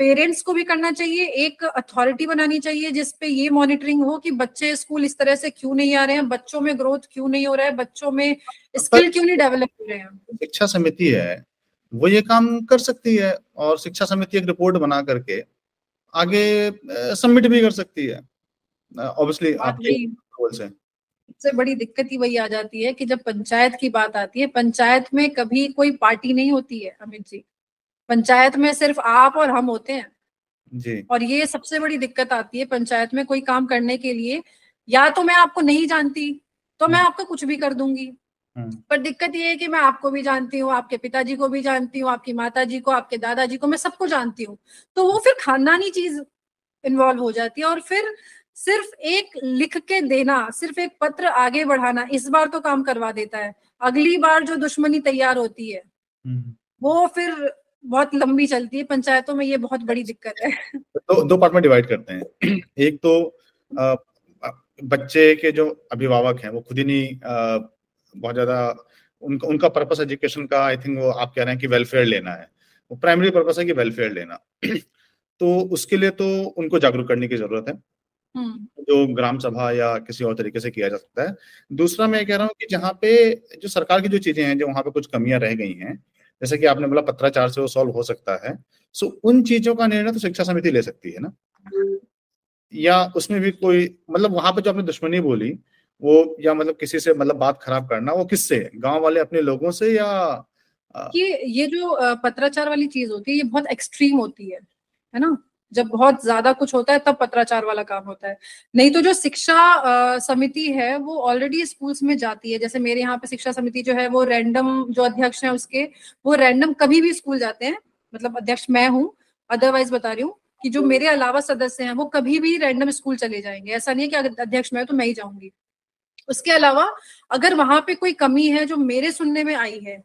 पेरेंट्स को भी करना चाहिए। एक अथॉरिटी बनानी चाहिए जिसपे ये मॉनिटरिंग हो कि बच्चे स्कूल इस तरह से क्यों नहीं आ रहे हैं, बच्चों में ग्रोथ क्यों नहीं हो रहा है, बच्चों में स्किल क्यों नहीं डेवलप हो रहे हैं। शिक्षा समिति है वो ये काम कर सकती है, और शिक्षा समिति एक रिपोर्ट बना करके आगे सबमिट भी कर सकती है। ऑब्वियसली सबसे बड़ी दिक्कत ही वही आ जाती है कि जब पंचायत की बात आती है, पंचायत में कभी कोई पार्टी नहीं होती है अमित जी, पंचायत में सिर्फ आप और हम होते हैं। जी। और ये सबसे बड़ी दिक्कत आती है पंचायत में कोई काम करने के लिए, या तो मैं आपको नहीं जानती तो मैं आपको कुछ भी कर दूंगी, पर दिक्कत ये है कि मैं आपको भी जानती हूँ, आपके पिताजी को भी जानती हूँ, आपकी माताजी को, आपके दादाजी को, मैं सबको जानती हूँ, तो वो फिर खानदानी चीज इन्वॉल्व हो जाती है। और फिर सिर्फ एक लिख के देना, सिर्फ एक पत्र आगे बढ़ाना इस बार तो काम करवा देता है, अगली बार जो दुश्मनी तैयार होती है वो फिर बहुत लंबी चलती है। पंचायतों में ये बहुत बड़ी दिक्कत है। दो पार्ट में डिवाइड करते हैं। एक तो बच्चे के जो अभिभावक हैं वो खुद ही नहीं बहुत ज्यादा, उनका पर्पस एजुकेशन का, आई थिंक वो आप कह रहे हैं कि वेलफेयर लेना है, वो प्राइमरी पर्पस है कि वेलफेयर लेना, तो उसके लिए तो उनको जागरूक करने की जरूरत है, जो ग्राम सभा या किसी और तरीके से किया जा सकता है। दूसरा मैं कह रहा हूँ कि जहाँ पे जो सरकार की जो चीजें हैं, जो वहाँ पे कुछ कमियां रह गई हैं, जैसे कि आपने बोला पत्राचार से वो सॉल्व हो सकता है, सो उन चीजों का निर्णय तो शिक्षा समिति ले सकती है ना, या उसमें भी कोई मतलब वहां पे जो आपने दुश्मनी बोली वो, या मतलब किसी से मतलब बात खराब करना, वो किससे, गांव वाले अपने लोगों से, या कि ये जो पत्राचार वाली चीज होती है ये बहुत एक्सट्रीम होती है ना, जब बहुत ज्यादा कुछ होता है तब पत्राचार वाला काम होता है, नहीं तो जो शिक्षा समिति है वो ऑलरेडी स्कूल्स में जाती है। जैसे मेरे यहाँ पे शिक्षा समिति जो है वो रैंडम, जो अध्यक्ष हैं उसके, वो रैंडम कभी भी स्कूल जाते हैं, मतलब अध्यक्ष मैं हूँ, अदरवाइज बता रही हूँ कि जो मेरे अलावा सदस्य हैं वो कभी भी रैंडम स्कूल चले जाएंगे, ऐसा नहीं है कि अध्यक्ष मैं तो मैं ही जाऊंगी। उसके अलावा अगर वहां पे कोई कमी है जो मेरे सुनने में आई है,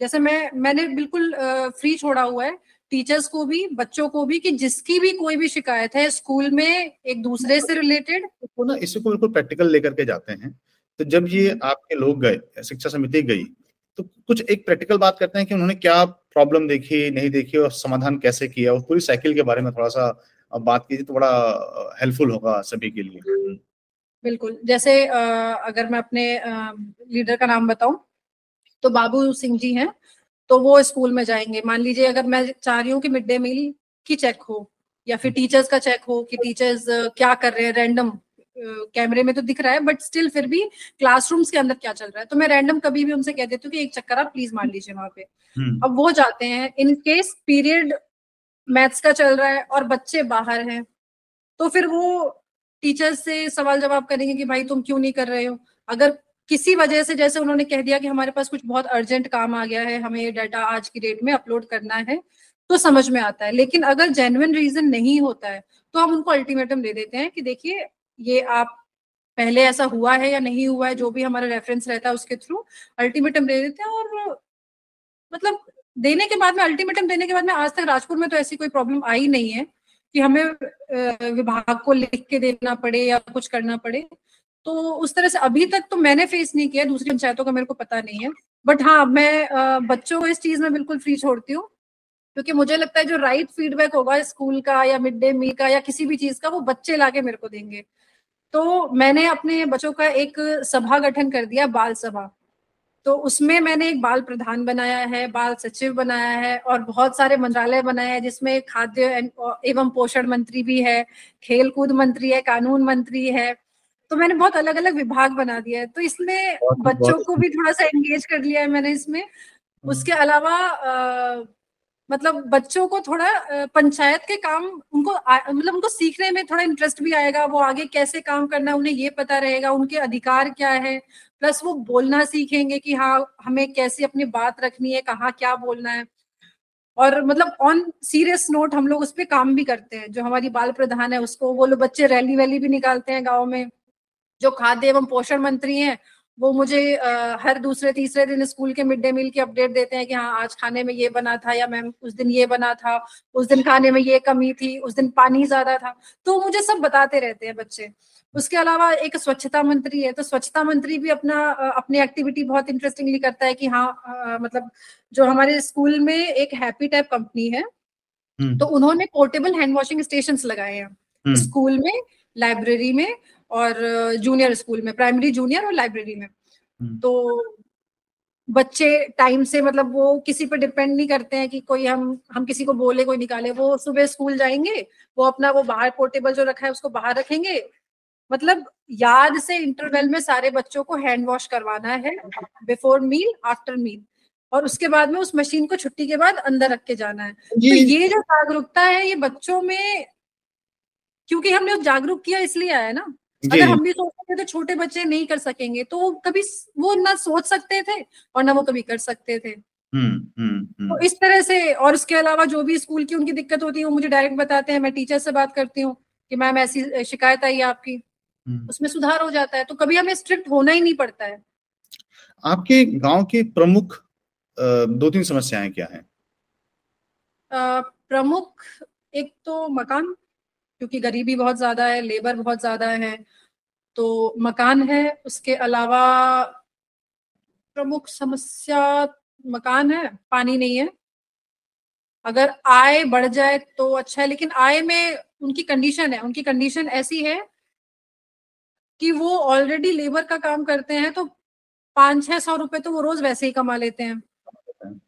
जैसे मैंने बिल्कुल फ्री छोड़ा हुआ है टीचर्स को भी बच्चों को भी, कि जिसकी भी कोई भी शिकायत है स्कूल में एक दूसरे से रिलेटेड, तो ना इसको बिल्कुल प्रैक्टिकल लेकर के जाते हैं। तो जब ये आपके लोग गए, शिक्षा समिति गई, तो कुछ एक प्रैक्टिकल बात करते हैं कि उन्होंने क्या प्रॉब्लम देखी, नहीं देखी, और समाधान कैसे किया, और पूरी साइकिल के बारे में थोड़ा सा बात कीजिए तो बड़ा हेल्पफुल होगा सभी के लिए। बिल्कुल, जैसे अगर मैं अपने लीडर का नाम बताऊं तो बाबू सिंह जी हैं, तो वो स्कूल में जाएंगे। मान लीजिए अगर मैं चाह रही हूँ कि मिड डे मील की चेक हो, या फिर टीचर्स का चेक हो कि टीचर्स क्या कर रहे हैं, रैंडम कैमरे में तो दिख रहा है बट स्टिल फिर भी क्लासरूम्स के अंदर क्या चल रहा है, तो मैं रैंडम कभी भी उनसे कह देती हूँ कि एक चक्कर आप प्लीज मार लीजिए वहां पे। अब वो जाते हैं, इन केस पीरियड मैथ्स का चल रहा है और बच्चे बाहर हैं, तो फिर वो टीचर्स से सवाल जवाब करेंगे कि भाई तुम क्यों नहीं कर रहे हो। अगर किसी वजह से, जैसे उन्होंने कह दिया कि हमारे पास कुछ बहुत अर्जेंट काम आ गया है, हमें ये डाटा आज की डेट में अपलोड करना है, तो समझ में आता है। लेकिन अगर जेन्युइन रीजन नहीं होता है तो हम उनको अल्टीमेटम दे देते हैं कि देखिए ये आप पहले ऐसा हुआ है या नहीं हुआ है, जो भी हमारा रेफरेंस रहता है उसके थ्रू अल्टीमेटम दे देते हैं। और मतलब देने के बाद में, अल्टीमेटम देने के बाद में, आज तक राजपुर में तो ऐसी कोई प्रॉब्लम आई नहीं है कि हमें विभाग को लिख के देना पड़े या कुछ करना पड़े, तो उस तरह से अभी तक तो मैंने फेस नहीं किया, दूसरी पंचायतों का मेरे को पता नहीं है। बट हाँ, मैं बच्चों को इस चीज में बिल्कुल फ्री छोड़ती हूँ, क्योंकि मुझे लगता है जो राइट फीडबैक होगा स्कूल का या मिड डे मील का या किसी भी चीज का, वो बच्चे लाके मेरे को देंगे। तो मैंने अपने बच्चों का एक सभा गठन कर दिया, बाल सभा, तो उसमें मैंने एक बाल प्रधान बनाया है, बाल सचिव बनाया है, और बहुत सारे मंत्रालय बनाए हैं, जिसमें खाद्य एवं पोषण मंत्री भी है, खेल कूद मंत्री है, कानून मंत्री है, तो मैंने बहुत अलग अलग विभाग बना दिया है। तो इसमें बच्चों को भी थोड़ा सा एंगेज कर लिया है मैंने इसमें। उसके अलावा मतलब बच्चों को थोड़ा पंचायत के काम, उनको मतलब उनको सीखने में थोड़ा इंटरेस्ट भी आएगा, वो आगे कैसे काम करना है उन्हें ये पता रहेगा, उनके अधिकार क्या है, प्लस वो बोलना सीखेंगे कि हाँ हमें कैसे अपनी बात रखनी है, कहाँ क्या बोलना है। और मतलब ऑन सीरियस नोट हम लोग उस पर काम भी करते हैं, जो हमारी बाल प्रधान है उसको, वो लोग बच्चे रैली वैली भी निकालते हैं गाँव में। जो खाद्य एवं पोषण मंत्री हैं वो मुझे हर दूसरे तीसरे दिन स्कूल के मिड डे मील की अपडेट देते हैं कि हाँ आज खाने में ये बना था, या मैम उस दिन ये बना था, उस दिन खाने में ये कमी थी, उस दिन पानी ज्यादा था, तो मुझे सब बताते रहते हैं बच्चे। उसके अलावा एक स्वच्छता मंत्री है, तो स्वच्छता मंत्री भी अपनी एक्टिविटी बहुत इंटरेस्टिंगली करता है कि हाँ मतलब जो हमारे स्कूल में एक हैप्पी टैप कंपनी है, तो उन्होंने पोर्टेबल हैंड वॉशिंग स्टेशन लगाए हैं स्कूल में, लाइब्रेरी में और जूनियर स्कूल में, प्राइमरी जूनियर और लाइब्रेरी में। तो बच्चे टाइम से मतलब वो किसी पर डिपेंड नहीं करते हैं कि कोई हम किसी को बोले कोई निकाले, वो सुबह स्कूल जाएंगे, वो अपना वो बाहर पोर्टेबल जो रखा है उसको बाहर रखेंगे, मतलब याद से इंटरवल में सारे बच्चों को हैंड वॉश करवाना है बिफोर मील आफ्टर मील, और उसके बाद में उस मशीन को छुट्टी के बाद अंदर रख के जाना है। तो ये जो जागरूकता है ये बच्चों में, क्योंकि हमने जागरूक किया इसलिए आया ना, अगर हम भी सोचते तो छोटे बच्चे नहीं कर सकेंगे, तो कभी वो ना सोच सकते थे और ना वो कभी कर सकते थे। तो इस तरह से, और उसके अलावा जो भी स्कूल की उनकी दिक्कत होती है वो मुझे डायरेक्ट बताते हैं, मैं टीचर से बात करती हूँ कि मैम ऐसी शिकायत आई है आपकी, उसमें सुधार हो जाता है, तो कभी हमें स्ट्रिक्ट होना ही नहीं पड़ता है। आपके गांव के प्रमुख 2-3 समस्याएं क्या हैं? प्रमुख एक तो मकान, क्योंकि गरीबी बहुत ज्यादा है, लेबर बहुत ज्यादा है, तो मकान है। उसके अलावा प्रमुख समस्या मकान है, पानी नहीं है। अगर आय बढ़ जाए तो अच्छा है, लेकिन आय में उनकी कंडीशन है, उनकी कंडीशन ऐसी है कि वो ऑलरेडी लेबर का काम करते हैं, तो 500-600 रुपए तो वो रोज वैसे ही कमा लेते हैं।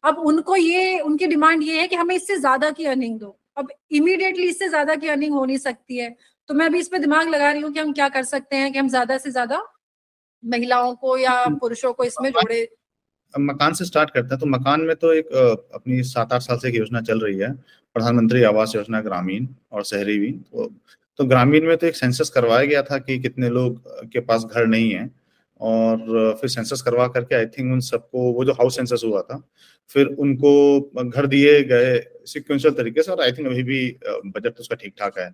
अब उनको ये, उनकी डिमांड ये है कि हमें इससे ज्यादा की अर्निंग दो। अब इमीडिएटली इससे ज्यादा की अर्निंग हो नहीं सकती है, तो मैं अभी इस पे दिमाग लगा रही हूँ कि हम क्या कर सकते हैं कि हम ज्यादा से ज्यादा महिलाओं को या पुरुषों को इसमें जोड़े। मकान से स्टार्ट करते हैं, तो मकान में तो एक अपनी 7-8 साल से एक योजना चल रही है, प्रधानमंत्री आवास योजना ग्रामीण और शहरी भी। तो ग्रामीण में तो एक सेंसस करवाया गया था कि कितने लोग के पास घर नहीं है, और फिर सेंसस करवा करके आई थिंक उन सबको, वो जो हाउस सेंसस हुआ था, फिर उनको घर दिए गए सिक्वेंशियल तरीके से। और आई थिंक अभी भी बजट उसका ठीक ठाक है,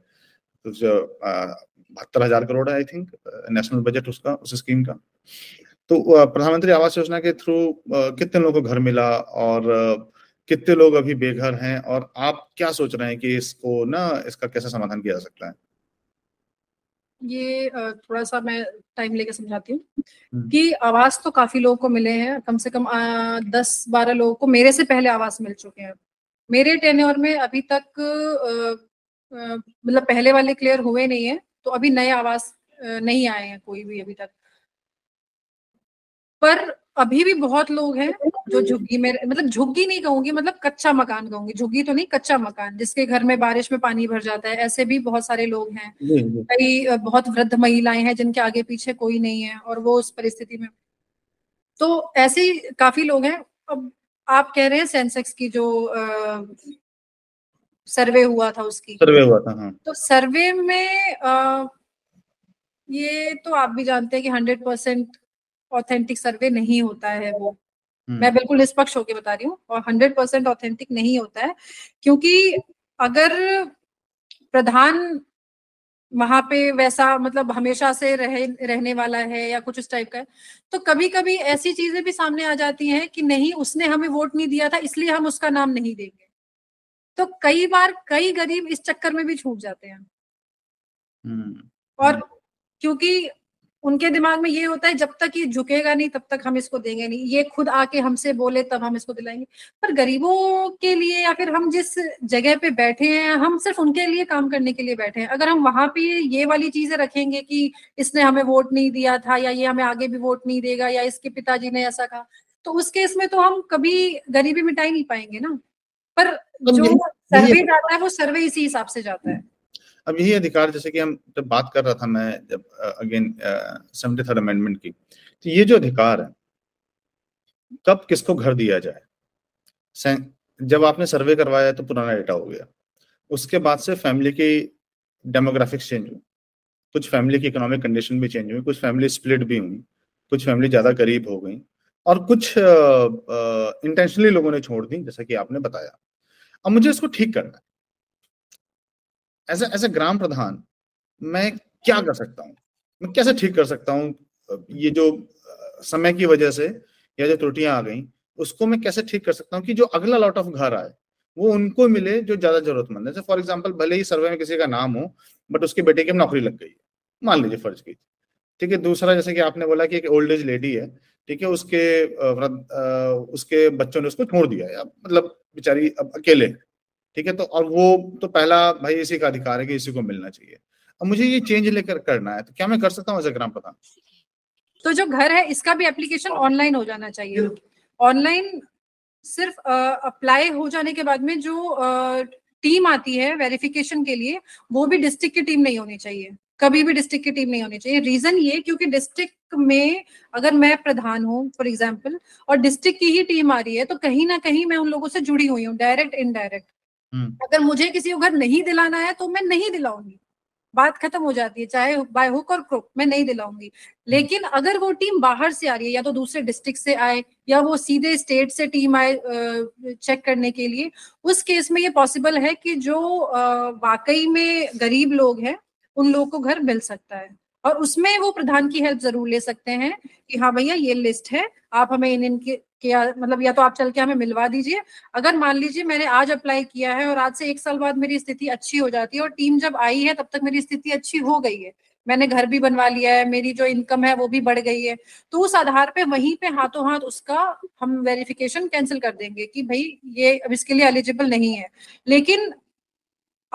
तो 72,000 करोड़ है आई थिंक नेशनल बजट उसका, उस स्कीम का। तो प्रधानमंत्री आवास योजना के थ्रू कितने लोगों को घर मिला और कितने लोग अभी बेघर हैं, और आप क्या सोच रहे हैं कि इसको ना, इसका कैसे समाधान किया जा सकता है? ये थोड़ा सा मैं टाइम लेके समझाती हूँ कि आवास तो काफी लोगों को मिले हैं, कम से कम 10-12 लोगों को मेरे से पहले आवास मिल चुके हैं मेरे टेन्योर में। अभी तक मतलब पहले वाले क्लियर हुए नहीं है, तो अभी नए आवास नहीं आए हैं कोई भी अभी तक। पर अभी भी बहुत लोग हैं जो झुग्गी में, मतलब झुग्गी नहीं कहूंगी, मतलब कच्चा मकान कहूंगी, झुग्गी तो नहीं, कच्चा मकान, जिसके घर में बारिश में पानी भर जाता है, ऐसे भी बहुत सारे लोग हैं। कई बहुत वृद्ध महिलाएं हैं जिनके आगे पीछे कोई नहीं है और वो उस परिस्थिति में, तो ऐसे काफी लोग हैं। अब आप कह रहे हैं सेंसेक्स की जो सर्वे हुआ था, उसकी सर्वे हुआ था, हाँ। तो सर्वे में ये तो आप भी जानते हैं कि 100% ऑथेंटिक सर्वे नहीं होता है वो, मैं बिल्कुल निष्पक्ष होकर बता रही हूँ, और 100% ऑथेंटिक नहीं होता है, क्योंकि अगर प्रधान वहां पे वैसा, मतलब हमेशा से रहने वाला है या कुछ उस टाइप का है, तो कभी कभी ऐसी चीजें भी सामने आ जाती हैं कि नहीं, उसने हमें वोट नहीं दिया था इसलिए हम उसका नाम नहीं देंगे। तो कई बार कई गरीब इस चक्कर में भी छूट जाते हैं, और क्योंकि उनके दिमाग में ये होता है जब तक ये झुकेगा नहीं तब तक हम इसको देंगे नहीं, ये खुद आके हमसे बोले तब हम इसको दिलाएंगे। पर गरीबों के लिए, या फिर हम जिस जगह पे बैठे हैं, हम सिर्फ उनके लिए काम करने के लिए बैठे हैं। अगर हम वहां पे ये वाली चीजें रखेंगे कि इसने हमें वोट नहीं दिया था, या ये हमें आगे भी वोट नहीं देगा, या इसके पिताजी ने ऐसा कहा, तो उस केस में तो हम कभी गरीबी मिटाई नहीं पाएंगे ना। पर जो सर्वे जाता है वो सर्वे इसी हिसाब से जाता है। अब यही अधिकार, जैसे कि हम जब बात कर रहा था, मैं जब अगेन 73rd अमेंडमेंट की, तो ये जो अधिकार है कब किसको घर दिया जाए, जब आपने सर्वे करवाया तो पुराना डेटा हो गया, उसके बाद से फैमिली की डेमोग्राफिक्स चेंज हुई, कुछ फैमिली की इकोनॉमिक कंडीशन भी चेंज हुई, कुछ फैमिली स्प्लिट भी हुई, कुछ फैमिली ज्यादा गरीब हो गई, और कुछ इंटेंशनली लोगों ने छोड़ दी, जैसा कि आपने बताया। अब मुझे इसको ठीक करना है, ऐसा ग्राम प्रधान मैं क्या कर सकता हूँ, मैं कैसे ठीक कर सकता हूँ ये जो समय की वजह से या जो त्रुटियां आ गई, उसको मैं कैसे ठीक कर सकता हूँ कि जो अगला लॉट ऑफ घर आए वो उनको मिले जो ज्यादा जरूरतमंद है। जैसे फॉर एग्जांपल, भले ही सर्वे में किसी का नाम हो बट उसके बेटे की नौकरी लग गई है, मान लीजिए फर्ज की, ठीक है। दूसरा, जैसे कि आपने बोला कि एक ओल्ड एज लेडी है, ठीक है, उसके बच्चों ने उसको छोड़ दिया है, मतलब बेचारी अब अकेले, ठीक है। तो और वो तो पहला भाई इसी का अधिकार है कि इसी को मिलना चाहिए। अब मुझे ये चेंज लेकर करना है, तो क्या मैं कर सकता हूँ ऐसे ग्राम प्रधान? तो जो घर है इसका भी एप्लीकेशन ऑनलाइन हो जाना चाहिए। ऑनलाइन सिर्फ अप्लाई हो जाने के बाद में जो टीम आती है वेरिफिकेशन के लिए, वो भी डिस्ट्रिक्ट की टीम नहीं होनी चाहिए, कभी भी डिस्ट्रिक्ट की टीम नहीं होनी चाहिए। रीजन ये क्योंकि डिस्ट्रिक्ट में अगर मैं प्रधान हूँ फॉर एग्जाम्पल और डिस्ट्रिक्ट की ही टीम आ रही है तो कहीं ना कहीं मैं उन लोगों से जुड़ी हुई हूँ डायरेक्ट इनडायरेक्ट। अगर मुझे किसी को घर नहीं दिलाना है तो मैं नहीं दिलाऊंगी, बात खत्म हो जाती है, चाहे बाय हुक और क्रुक मैं नहीं दिलाऊंगी। लेकिन अगर वो टीम बाहर से आ रही है या तो दूसरे डिस्ट्रिक्ट से आए या वो सीधे स्टेट से टीम आए चेक करने के लिए, उस केस में ये पॉसिबल है कि जो वाकई में गरीब लोग हैं उन लोगों को घर मिल सकता है और उसमें वो प्रधान की हेल्प जरूर ले सकते हैं कि हाँ भैया ये लिस्ट है, आप हमें इन इनके मतलब या तो आप चल के हमें मिलवा दीजिए। अगर मान लीजिए मैंने आज अप्लाई किया है और आज से एक साल बाद मेरी स्थिति अच्छी हो जाती है और टीम जब आई है तब तक मेरी स्थिति अच्छी हो गई है, मैंने घर भी बनवा लिया है, मेरी जो इनकम है वो भी बढ़ गई है, तो उस आधार पे वहीं पे हाथों हाथ उसका हम वेरिफिकेशन कैंसिल कर देंगे कि भाई ये अब इसके लिए एलिजिबल नहीं है। लेकिन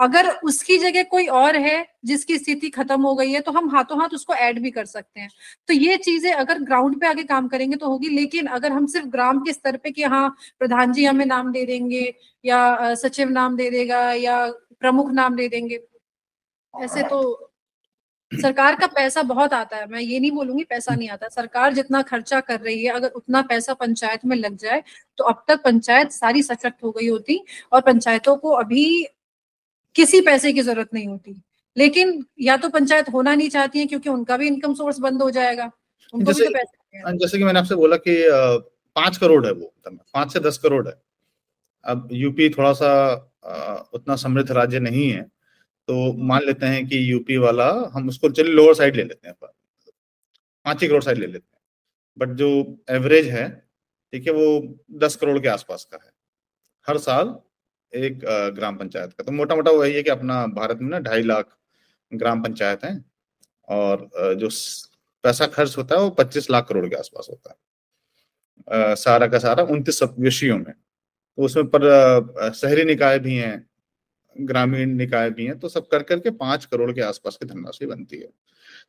अगर उसकी जगह कोई और है जिसकी स्थिति खत्म हो गई है तो हम हाथों हाथ उसको ऐड भी कर सकते हैं। तो ये चीजें अगर ग्राउंड पे आके काम करेंगे तो होगी। लेकिन अगर हम सिर्फ ग्राम के स्तर पे कि हाँ प्रधान जी हमें नाम दे देंगे या सचिव नाम दे देगा या प्रमुख नाम दे देंगे, ऐसे तो सरकार का पैसा बहुत आता है, मैं ये नहीं बोलूंगी पैसा नहीं आता, सरकार जितना खर्चा कर रही है अगर उतना पैसा पंचायत में लग जाए तो अब तक पंचायत सारी सशक्त हो गई होती और पंचायतों को अभी किसी पैसे की जरूरत नहीं होती। लेकिन या तो पंचायत होना नहीं चाहती है क्योंकि उनका भी इनकम सोर्स बंद हो जाएगा, उनको भी तो पैसे। जैसे कि मैंने आपसे बोला कि 5 करोड़ है, वो 5 से 10 करोड़ है। अब यूपी थोड़ा सा उतना समृद्ध राज्य नहीं है तो मान लेते हैं कि यूपी वाला हम उसको चलिए लोअर साइड ले लेते हैं, 5 करोड़ साइड ले लेते हैं, बट जो एवरेज है ठीक है वो 10 करोड़ के आसपास का है हर साल एक ग्राम पंचायत का। तो मोटा मोटा वही है कि अपना भारत में ना 2.5 लाख ग्राम पंचायत हैं और जो पैसा खर्च होता है वो 25 लाख करोड़ के आसपास होता है सारा का सारा 29 विषयों में। तो उसमें पर शहरी निकाय भी हैं, ग्रामीण निकाय भी हैं, तो सब कर करके 5 करोड़ के आसपास की धनराशि बनती है,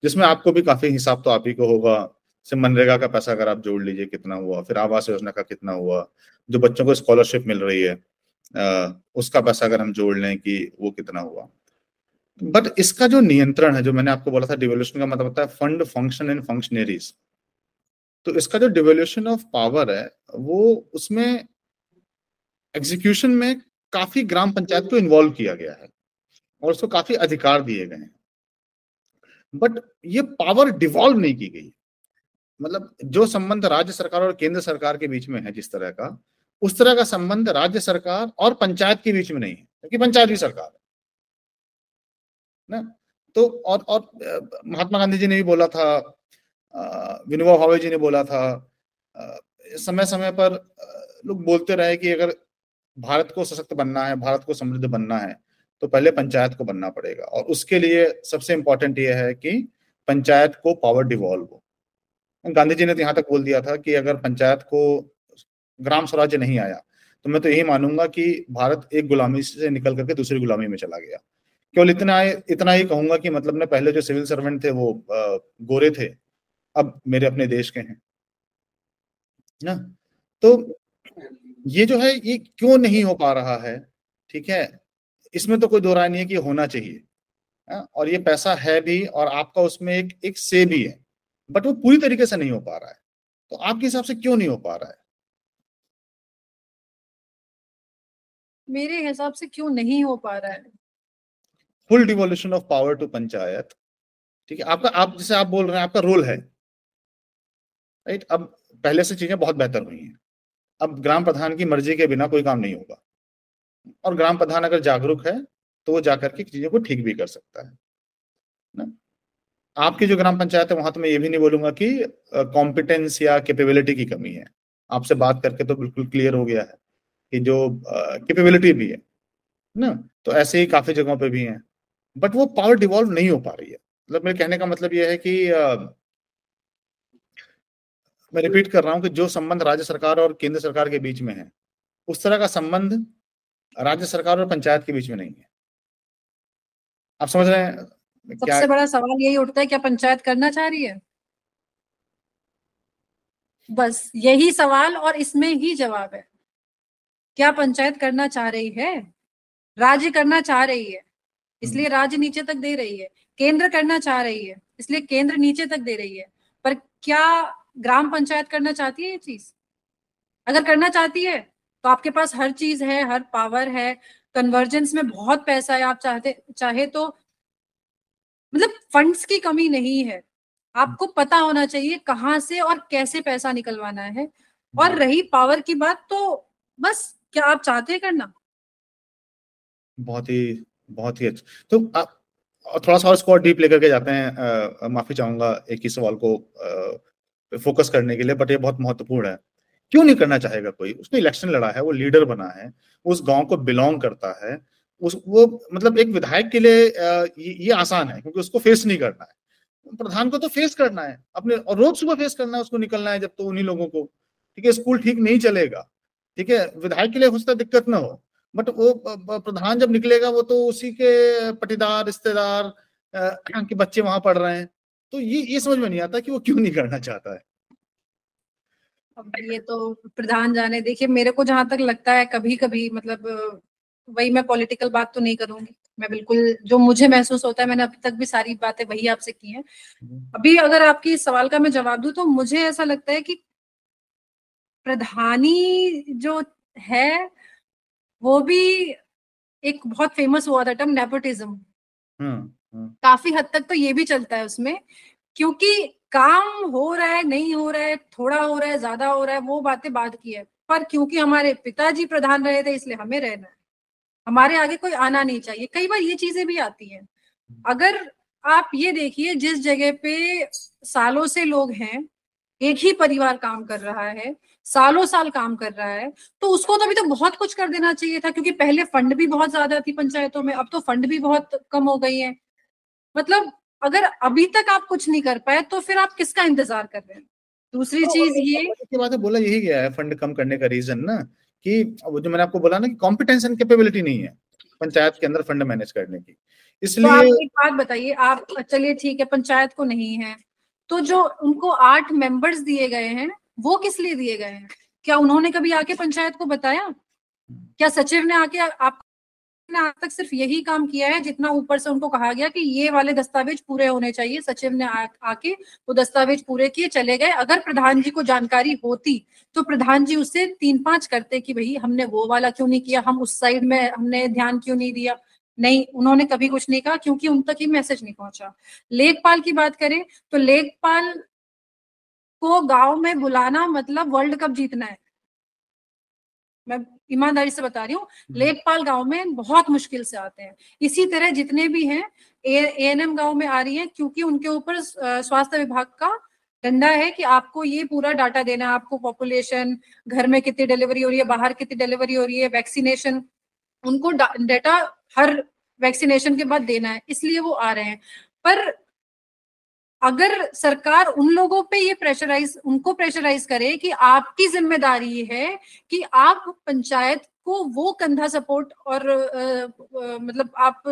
जिसमें आपको भी काफी हिसाब तो आप ही को होगा। जैसे मनरेगा का पैसा अगर आप जोड़ लीजिए कितना हुआ, फिर आवास योजना का कितना हुआ, जो बच्चों को स्कॉलरशिप मिल रही है उसका पैसा अगर हम जोड़ लें कि वो कितना हुआ। बट इसका जो नियंत्रण है, जो मैंने आपको बोला था डिवोल्यूशन का मतलब होता है फंड, फंक्शन एंड फंक्शनरीज, तो इसका जो डिवोल्यूशन ऑफ पावर है वो उसमें एग्जीक्यूशन में काफी ग्राम पंचायत को इन्वॉल्व किया गया है और उसको काफी अधिकार दिए गए हैं, बट ये पावर डिवॉल्व नहीं की गई। मतलब जो संबंध राज्य सरकार और केंद्र सरकार के बीच में है जिस तरह का, उस तरह का संबंध राज्य सरकार और पंचायत के बीच में नहीं है, क्योंकि पंचायत भी सरकार है ना। तो और महात्मा गांधी जी ने भी बोला था, विनोबा भावे जी ने बोला था, समय समय पर लोग बोलते रहे कि अगर भारत को सशक्त बनना है, भारत को समृद्ध बनना है, तो पहले पंचायत को बनना पड़ेगा और उसके लिए सबसे इंपॉर्टेंट ये है कि पंचायत को पावर डिवॉल्व हो। गांधी जी ने तो यहाँ तक बोल दिया था कि अगर पंचायत को ग्राम स्वराज्य नहीं आया तो मैं तो यही मानूंगा कि भारत एक गुलामी से निकल करके दूसरी गुलामी में चला गया। केवल इतना ही कहूंगा कि मतलब ना पहले जो सिविल सर्वेंट थे वो गोरे थे, अब मेरे अपने देश के हैं ना। तो ये जो है ये क्यों नहीं हो पा रहा है, ठीक है, इसमें तो कोई दो राय नहीं है कि होना चाहिए ना? और ये पैसा है भी और आपका उसमें एक से भी है, बट वो पूरी तरीके से नहीं हो पा रहा है। तो आपके हिसाब से क्यों नहीं हो पा रहा है? मेरे हिसाब से क्यों नहीं हो पा रहा है full devolution of power to panchayat, ठीक है। आपका आप जैसे आप बोल रहे हैं आपका रोल है, राइट। अब पहले से चीजें बहुत बेहतर हुई हैं, अब ग्राम प्रधान की मर्जी के बिना कोई काम नहीं होगा और ग्राम प्रधान अगर जागरूक है तो वो जाकर के चीजों को ठीक भी कर सकता है ना। आपकी जो ग्राम पंचायत है वहां तो मैं ये भी नहीं बोलूंगा कि कॉम्पिटेंस या कैपेबिलिटी की कमी है, आपसे बात करके तो बिल्कुल क्लियर हो गया है कि जो कैपेबिलिटी भी है ना, तो ऐसे ही काफी जगहों पे भी हैं, बट वो पावर डिवॉल्व नहीं हो पा रही है। मतलब मेरे कहने का मतलब ये है कि मैं रिपीट कर रहा हूँ कि जो संबंध राज्य सरकार और केंद्र सरकार के बीच में है उस तरह का संबंध राज्य सरकार और पंचायत के बीच में नहीं है। आप समझ रहे हैं? सबसे बड़ा सवाल यही उठता है क्या पंचायत करना चाह रही है? बस यही सवाल और इसमें ही जवाब है। क्या पंचायत करना चाह रही है? राज्य करना चाह रही है? इसलिए राज्य नीचे तक दे रही है, केंद्र करना चाह रही है इसलिए केंद्र नीचे तक दे रही है। पर क्या ग्राम पंचायत करना चाहती है ये चीज? अगर करना चाहती है तो आपके पास हर चीज है, हर पावर है, कन्वर्जेंस में बहुत पैसा है, आप चाहे तो मतलब फंड्स की कमी नहीं है। आपको पता होना चाहिए कहाँ से और कैसे पैसा निकलवाना है। और रही पावर की बात, तो बस क्या आप चाहते हैं करना? बहुत ही अच्छा। तो आप थोड़ा सा इसको और डीप लेकर के जाते हैं। माफी चाहूंगा एक ही सवाल को फोकस करने के लिए, बट ये बहुत महत्वपूर्ण है। क्यों नहीं करना चाहेगा कोई? उसने इलेक्शन लड़ा है, वो लीडर बना है, उस गांव को बिलोंग करता है, वो मतलब एक विधायक के लिए ये आसान है क्योंकि उसको फेस नहीं करना है। प्रधान को तो फेस करना है अपने, और रोज सुबह फेस करना है, उसको निकलना है जब तो उन्हीं लोगों को। ठीक है, स्कूल ठीक नहीं चलेगा, ठीक है, विधायक के लिए उसका दिक्कत ना हो, बट वो प्रधान जब निकलेगा वो तो उसी के पटीदार रिश्तेदार के बच्चे वहां पढ़ रहे हैं। तो ये समझ में नहीं आता कि वो क्यों नहीं करना चाहता है। अब ये तो प्रधान जाने। देखिए, मेरे को जहां तक लगता है कभी कभी, मतलब वही मैं पॉलिटिकल बात तो नहीं करूंगी, मैं बिल्कुल जो मुझे महसूस होता है, मैंने अभी तक भी सारी बातें वही आपसे की हैं। अभी अगर आपकी सवाल का मैं जवाब दूं तो मुझे ऐसा लगता है कि प्रधानी जो है वो भी एक बहुत फेमस हुआ था टर्म नेपोटिज्म, काफी हद तक तो ये भी चलता है उसमें, क्योंकि काम हो रहा है नहीं हो रहा है, थोड़ा हो रहा है ज्यादा हो रहा है, वो बातें बात की है। पर क्योंकि हमारे पिताजी प्रधान रहे थे इसलिए हमें रहना है, हमारे आगे कोई आना नहीं चाहिए। कई बार ये चीजें भी आती हैं। अगर आप ये देखिए, जिस जगह पे सालों से लोग हैं, एक ही परिवार काम कर रहा है, सालों साल काम कर रहा है, तो उसको तो अभी तक बहुत कुछ कर देना चाहिए था, क्योंकि पहले फंड भी बहुत ज्यादा थी पंचायतों में, अब तो फंड भी बहुत कम हो गई है। मतलब अगर अभी तक आप कुछ नहीं कर पाए तो फिर आप किसका इंतजार कर रहे हैं? दूसरी चीज ये बात बोला यही गया है फंड कम करने का रीजन ना, कि वो जो मैंने आपको बोला ना कि कॉम्पिटेंस एंड कैपेबिलिटी नहीं है पंचायत के अंदर फंड मैनेज करने की। इसलिए तो एक बात बताइए आप, चलिए ठीक है पंचायत को नहीं है, तो जो उनको 8 मेंबर्स दिए गए हैं वो किस लिए दिए गए हैं? क्या उन्होंने कभी आके पंचायत को बताया? क्या सचिव ने आके आज तक सिर्फ यही काम किया है जितना ऊपर से उनको कहा गया कि ये वाले दस्तावेज पूरे होने चाहिए? सचिव ने आके वो दस्तावेज पूरे किए, चले गए। अगर प्रधान जी को जानकारी होती तो प्रधान जी उससे 3-5 करते कि भाई हमने वो वाला क्यों नहीं किया, हम उस साइड में हमने ध्यान क्यों नहीं दिया। नहीं, उन्होंने कभी कुछ नहीं कहा क्योंकि उन तक ही मैसेज नहीं पहुंचा। लेखपाल की बात करें तो लेखपाल को गांव में बुलाना मतलब वर्ल्ड कप जीतना है। मैं ईमानदारी से बता रही हूँ, लेखपाल गांव में बहुत मुश्किल से आते हैं। इसी तरह जितने भी हैं एएनएम गांव में आ रही हैं, क्योंकि उनके ऊपर स्वास्थ्य विभाग का डंडा है कि आपको ये पूरा डाटा देना है, आपको पॉपुलेशन, घर में कितनी डिलीवरी हो रही है, बाहर कितनी डिलीवरी हो रही है, वैक्सीनेशन, उनको डाटा हर वैक्सीनेशन के बाद देना है, इसलिए वो आ रहे हैं। पर अगर सरकार उन लोगों पे ये उनको प्रेशराइज करे कि आपकी जिम्मेदारी है कि आप पंचायत को वो कंधा सपोर्ट और मतलब आप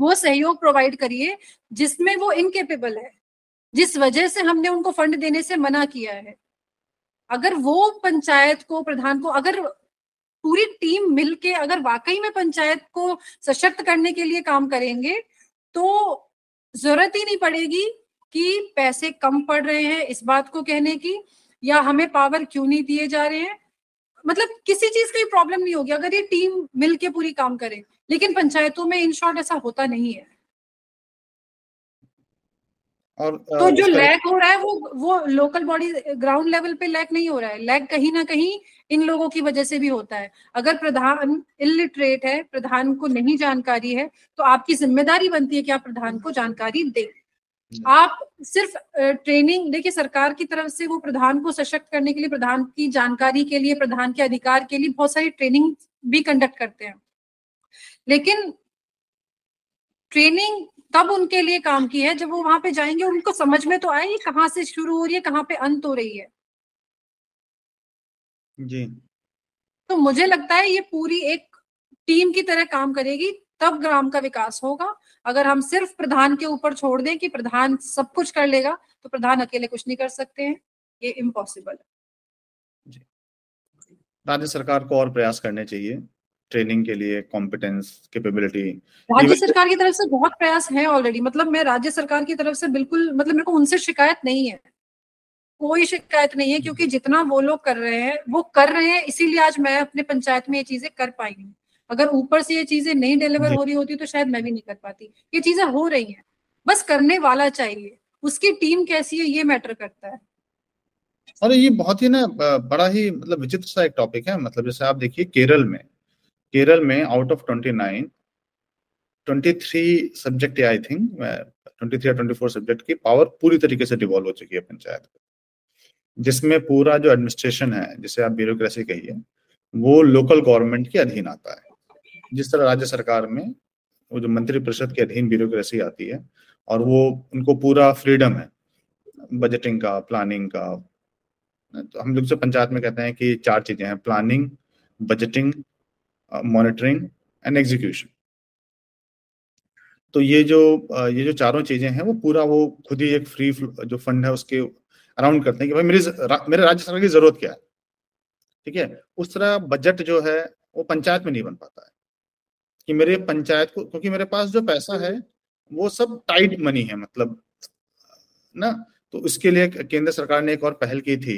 वो सहयोग प्रोवाइड करिए जिसमें वो इनकेपेबल है, जिस वजह से हमने उनको फंड देने से मना किया है। अगर वो पंचायत को, प्रधान को, अगर पूरी टीम मिलके अगर वाकई में पंचायत को सशक्त करने के लिए काम करेंगे तो जरूरत ही नहीं पड़ेगी कि पैसे कम पड़ रहे हैं इस बात को कहने की, या हमें पावर क्यों नहीं दिए जा रहे हैं। मतलब किसी चीज की प्रॉब्लम नहीं होगी अगर ये टीम मिलके पूरी काम करे, लेकिन पंचायतों में इन शॉर्ट ऐसा होता नहीं है। और तो जो लैक हो रहा है वो लोकल बॉडी ग्राउंड लेवल पे लैक नहीं हो रहा है, लैक कहीं ना कहीं इन लोगों की वजह से भी होता है। अगर प्रधान इलिटरेट है, प्रधान को नहीं जानकारी है, तो आपकी जिम्मेदारी बनती है कि आप प्रधान को जानकारी दें। आप सिर्फ ट्रेनिंग, देखिए सरकार की तरफ से वो प्रधान को सशक्त करने के लिए, प्रधान की जानकारी के लिए, प्रधान के अधिकार के लिए बहुत सारी ट्रेनिंग भी कंडक्ट करते हैं, लेकिन ट्रेनिंग तब उनके लिए काम की है जब वो वहां पे जाएंगे उनको समझ में तो आए कहाँ से शुरू हो रही है, कहाँ पे अंत हो रही है। जी, तो मुझे लगता है ये पूरी एक टीम की तरह काम करेगी तब ग्राम का विकास होगा। अगर हम सिर्फ प्रधान के ऊपर छोड़ दें कि प्रधान सब कुछ कर लेगा, तो प्रधान अकेले कुछ नहीं कर सकते हैं, ये इम्पॉसिबल है। राज्य सरकार को और प्रयास करने चाहिए ट्रेनिंग के लिए कॉम्पिटेंस कैपेबिलिटी राज्य सरकार की तरफ से बहुत प्रयास है ऑलरेडी। मतलब मैं राज्य सरकार की तरफ से बिल्कुल मतलब मेरे को उनसे शिकायत नहीं है, कोई शिकायत नहीं है, क्योंकि जितना वो लोग कर रहे हैं वो कर रहे हैं, इसीलिए आज मैं अपने पंचायत में ये चीजें कर पाई हूँ। अगर ऊपर से ये चीजें नहीं डिलीवर हो रही होती तो शायद मैं भी नहीं कर पाती। ये चीजें हो रही हैं, बस करने वाला चाहिए, उसकी टीम कैसी है ये मैटर करता है। और ये बहुत ही ना बड़ा ही मतलब विचित्र सा एक टॉपिक है। मतलब जैसे आप देखिए केरल में out of 29 23 subject I think 23 या 24 सब्जेक्ट की पावर पूरी तरीके से डिवॉल्व हो चुकी है पंचायत को, जिसमें पूरा जो एडमिनिस्ट्रेशन है जिसे आप ब्यूरोक्रेसी कहिए वो लोकल गवर्नमेंट के अधीन आता है। जिस तरह राज्य सरकार में वो जो मंत्रिपरिषद के अधीन ब्यूरोक्रेसी आती है और वो उनको पूरा फ्रीडम है बजटिंग का, प्लानिंग का। तो हम लोग से पंचायत में कहते हैं कि चार चीजें हैं, planning, budgeting, monitoring and execution. तो ये जो चारों चीजें हैं वो पूरा वो खुद ही एक फ्री जो फंड है उसके अराउंड करते हैं कि भाई मेरे राज्य सरकार की जरूरत क्या है। ठीक है, उस तरह बजट जो है वो पंचायत में नहीं बन पाता है कि मेरे पंचायत को, क्योंकि मेरे पास जो पैसा है वो सब टाइट मनी है मतलब ना। तो उसके लिए केंद्र सरकार ने एक और पहल की थी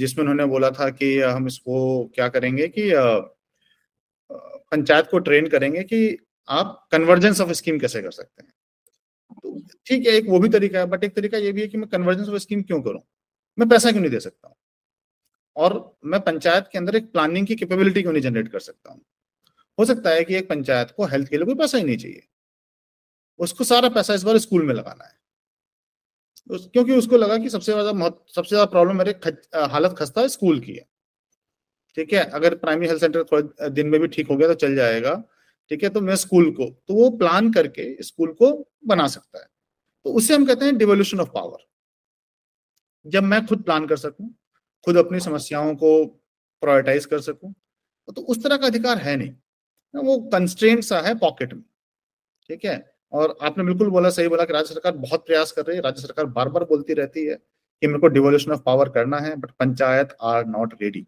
जिसमें उन्होंने बोला था कि हम इसको क्या करेंगे कि पंचायत को ट्रेन करेंगे कि आप कन्वर्जेंस ऑफ स्कीम कैसे कर सकते हैं। तो ठीक है, एक वो भी तरीका है, बट एक तरीका ये भी है कि मैं कन्वर्जेंस ऑफ स्कीम क्यों करूं, मैं पैसा क्यों नहीं दे सकता हूं और मैं पंचायत के अंदर एक प्लानिंग की कैपेबिलिटी क्यों नहीं जनरेट कर सकता हूं। हो सकता है कि एक पंचायत को हेल्थ के लिए कोई पैसा ही नहीं चाहिए, उसको सारा पैसा इस बार स्कूल में लगाना है, क्योंकि उसको लगा कि सबसे ज्यादा प्रॉब्लम मेरे हालत खस्ता स्कूल की है। ठीक है, अगर प्राइमरी हेल्थ सेंटर थोड़ा दिन में भी ठीक हो गया तो चल जाएगा। ठीक है, तो मैं स्कूल को, तो वो प्लान करके स्कूल को बना सकता है। तो उससे हम कहते हैं डिवोल्यूशन ऑफ पावर। जब मैं खुद प्लान कर सकूं, खुद अपनी समस्याओं को प्रायोरिटाइज कर सकूं, तो उस तरह का अधिकार है नहीं, वो कंस्ट्रेंट सा है पॉकेट में। ठीक है, और आपने बिल्कुल बोला, सही बोला कि राज्य सरकार बहुत प्रयास कर रही है, राज्य सरकार बार बार बोलती रहती है कि मेरे को डिवोल्यूशन ऑफ पावर करना है, but panchayat are not ready,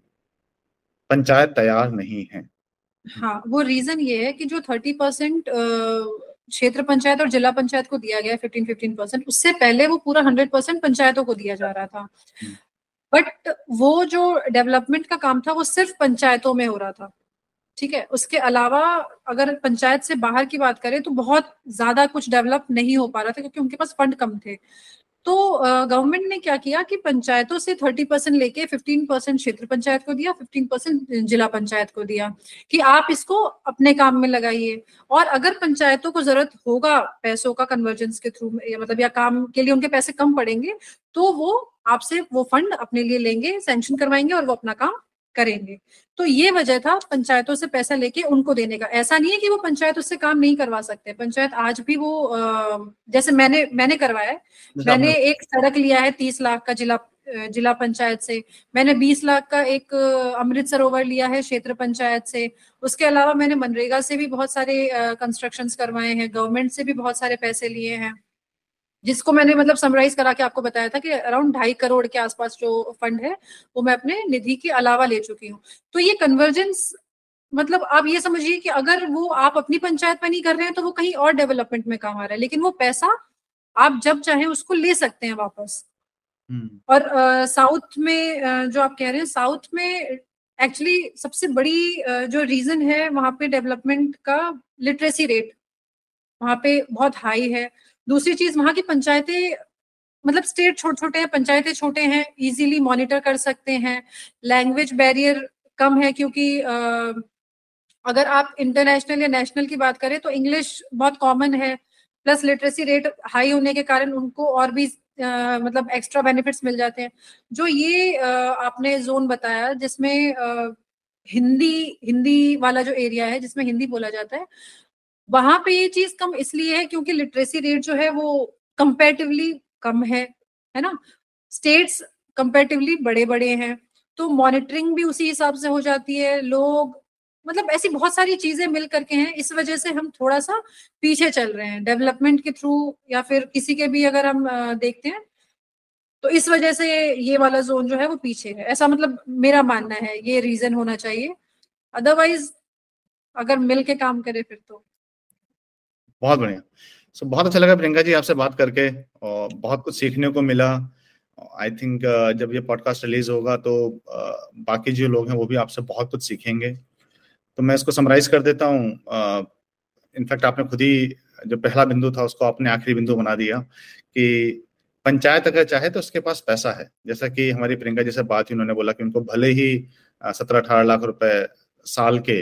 panchayat तैयार नहीं है। हाँ, वो रीजन ये है कि जो 30% क्षेत्र पंचायत और जिला पंचायत को दिया गया 15-15%, उससे पहले वो पूरा 100% पंचायतों को दिया जा रहा था। बट वो जो डेवलपमेंट का काम था वो सिर्फ पंचायतों में हो रहा था। ठीक है, उसके अलावा अगर पंचायत से बाहर की बात करें तो बहुत ज्यादा कुछ डेवलप नहीं हो पा रहा था क्योंकि उनके पास फंड कम थे। तो गवर्नमेंट ने क्या किया कि पंचायतों से 30% लेके 15% क्षेत्र पंचायत को दिया, 15% जिला पंचायत को दिया कि आप इसको अपने काम में लगाइए। और अगर पंचायतों को जरूरत होगा पैसों का कन्वर्जेंस के थ्रू, मतलब या काम के लिए उनके पैसे कम पड़ेंगे तो वो आपसे वो फंड अपने लिए लेंगे, सैंक्शन करवाएंगे और वो अपना काम करेंगे। तो ये वजह था पंचायतों से पैसा लेके उनको देने का। ऐसा नहीं है कि वो पंचायत उससे काम नहीं करवा सकते, पंचायत आज भी वो जैसे मैंने करवाया है, मैंने एक सड़क लिया है 30 लाख का जिला पंचायत से, मैंने 20 लाख का एक अमृत सरोवर लिया है क्षेत्र पंचायत से। उसके अलावा मैंने मनरेगा से भी बहुत सारे कंस्ट्रक्शंस करवाए हैं, गवर्नमेंट से भी बहुत सारे पैसे लिए हैं, जिसको मैंने मतलब समराइज करा के आपको बताया था कि अराउंड 2.5 करोड़ के आसपास जो फंड है वो मैं अपने निधि के अलावा ले चुकी हूँ। तो ये कन्वर्जेंस मतलब आप ये समझिए कि अगर वो आप अपनी पंचायत में नहीं कर रहे हैं तो वो कहीं और डेवलपमेंट में काम आ रहा है, लेकिन वो पैसा आप जब चाहे उसको ले सकते हैं वापस। और साउथ में जो आप कह रहे हैं, साउथ में एक्चुअली सबसे बड़ी जो रीजन है वहां पे डेवलपमेंट का, लिटरेसी रेट वहां पे बहुत हाई है। दूसरी चीज, वहां की पंचायतें मतलब स्टेट छोटे हैं, पंचायतें छोटे हैं, इजीली मॉनिटर कर सकते हैं, लैंग्वेज बैरियर कम है क्योंकि अगर आप इंटरनेशनल या नेशनल की बात करें तो इंग्लिश बहुत कॉमन है, प्लस लिटरेसी रेट हाई होने के कारण उनको और भी मतलब एक्स्ट्रा बेनिफिट्स मिल जाते हैं। जो ये आपने जोन बताया जिसमें हिंदी वाला जो एरिया है जिसमें हिंदी बोला जाता है, वहां पे ये चीज कम इसलिए है क्योंकि लिटरेसी रेट जो है वो कंपैरेटिवली कम है ना। स्टेट्स कंपैरेटिवली बड़े बड़े हैं तो मॉनिटरिंग भी उसी हिसाब से हो जाती है, लोग मतलब ऐसी बहुत सारी चीजें मिल करके हैं। इस वजह से हम थोड़ा सा पीछे चल रहे हैं डेवलपमेंट के थ्रू, या फिर किसी के भी अगर हम देखते हैं तो इस वजह से ये वाला जोन जो है वो पीछे है, ऐसा मतलब मेरा मानना है। ये रीजन होना चाहिए, अदरवाइज अगर मिल के काम करे फिर तो। बहुत बढ़िया। बहुत अच्छा लगा प्रियंका जी आपसे बात करके और बहुत कुछ सीखने को मिला। आई थिंक जब ये पॉडकास्ट रिलीज होगा तो बाकी जो लोग हैं वो भी आपसे बहुत कुछ सीखेंगे। तो मैं इसको समराइज कर देता हूँ। इनफैक्ट आपने खुद ही जो पहला बिंदु था उसको आपने आखिरी बिंदु बना दिया कि पंचायत अगर चाहे तो उसके पास पैसा है। जैसा कि हमारी प्रियंका जी से बात हुई, उन्होंने बोला कि उनको भले ही 17-18 लाख रुपए साल के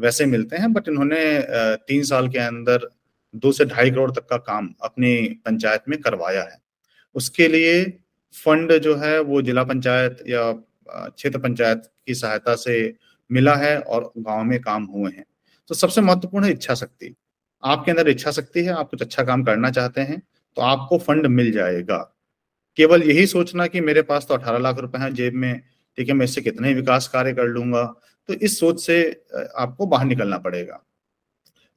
वैसे मिलते हैं, बट इन्होंने 3 साल के अंदर 2 से 2.5 करोड़ तक का काम अपनी पंचायत में करवाया है। उसके लिए फंड जो है वो जिला पंचायत या क्षेत्र पंचायत की सहायता से मिला है और गाँव में काम हुए हैं। तो सबसे महत्वपूर्ण है इच्छा शक्ति। आपके अंदर इच्छा शक्ति है, आप कुछ अच्छा काम करना चाहते हैं तो आपको फंड मिल जाएगा। केवल यही सोचना कि मेरे पास तो 18 लाख रुपए हैं जेब में, ठीक है, मैं इससे कितने विकास कार्य कर लूंगा, तो इस सोच से आपको बाहर निकलना पड़ेगा।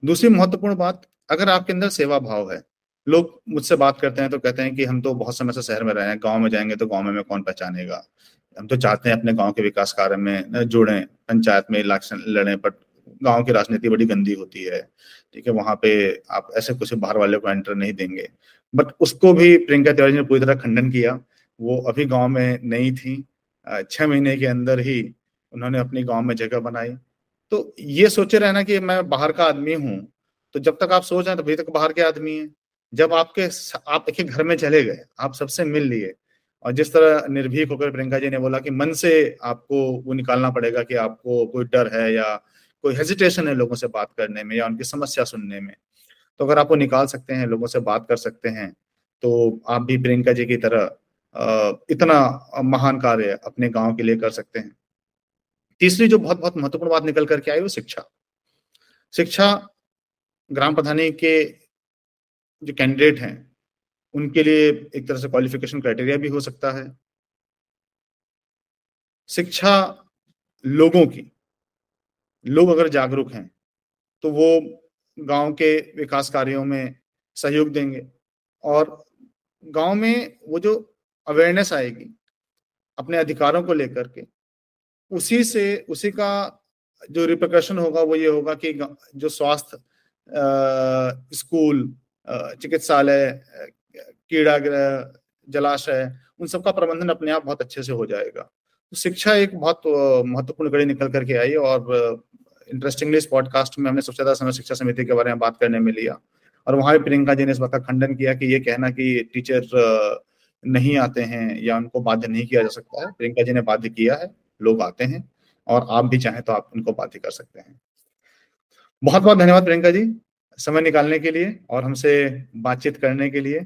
दूसरी महत्वपूर्ण बात, अगर आपके अंदर सेवा भाव है। लोग मुझसे बात करते हैं तो कहते हैं कि हम तो बहुत समय से शहर में रहे हैं, गाँव में जाएंगे तो गाँव में कौन पहचानेगा, हम तो चाहते हैं अपने गाँव के विकास कार्य में जुड़े, पंचायत में इलेक्शन लड़े, पर गांव की राजनीति बड़ी गंदी होती है, ठीक है, वहां पे आप ऐसे कुछ बाहर वाले को एंटर नहीं देंगे। बट उसको भी प्रियंका तिवारी ने पूरी तरह खंडन किया। वो अभी गांव में नहीं थी, 6 महीने के अंदर ही उन्होंने अपने गांव में जगह बनाई। तो ये सोचे रहना कि मैं बाहर का आदमी हूँ, तो जब तक आप सोच रहे हैं तभी तक बाहर के आदमी है। जब आप एक घर में चले गए, आप सबसे मिल लिए, और जिस तरह निर्भीक होकर प्रियंका जी ने बोला कि मन से आपको वो निकालना पड़ेगा कि आपको कोई डर है या कोई हेजिटेशन है लोगों से बात करने में या उनकी समस्या सुनने में, तो अगर आप वो निकाल सकते हैं, लोगों से बात कर सकते हैं, तो आप भी प्रियंका जी की तरह इतना महान कार्य अपने गांव के लिए कर सकते हैं। तीसरी जो बहुत बहुत महत्वपूर्ण बात निकल करके आई वो शिक्षा। शिक्षा ग्राम प्रधानी के जो कैंडिडेट हैं उनके लिए एक तरह से क्वालिफिकेशन क्राइटेरिया भी हो सकता है। शिक्षा लोगों की, लोग अगर जागरूक हैं तो वो गांव के विकास कार्यों में सहयोग देंगे और गांव में वो जो अवेयरनेस आएगी अपने अधिकारों को लेकर के, उसी से उसी का जो रिपरकशन होगा वो ये होगा कि जो स्वास्थ्य, स्कूल, चिकित्सालय, क्रीड़ागृह, जलाशय, उन सब का प्रबंधन अपने आप बहुत अच्छे से हो जाएगा। शिक्षा एक बहुत महत्वपूर्ण कड़ी निकल करके आई और इंटरेस्टिंगली इस पॉडकास्ट में हमने सबसे ज्यादा समय शिक्षा समिति के बारे में बात करने में लिया और वहां भी प्रियंका जी ने इस बात का खंडन किया कि ये कहना कि टीचर नहीं आते हैं या उनको बाध्य नहीं किया जा सकता है, प्रियंका जी ने बाध्य किया है, लोग आते हैं और आप भी चाहें तो आप उनको बाध्य कर सकते हैं। बहुत बहुत धन्यवाद प्रियंका जी समय निकालने के लिए और हमसे बातचीत करने के लिए।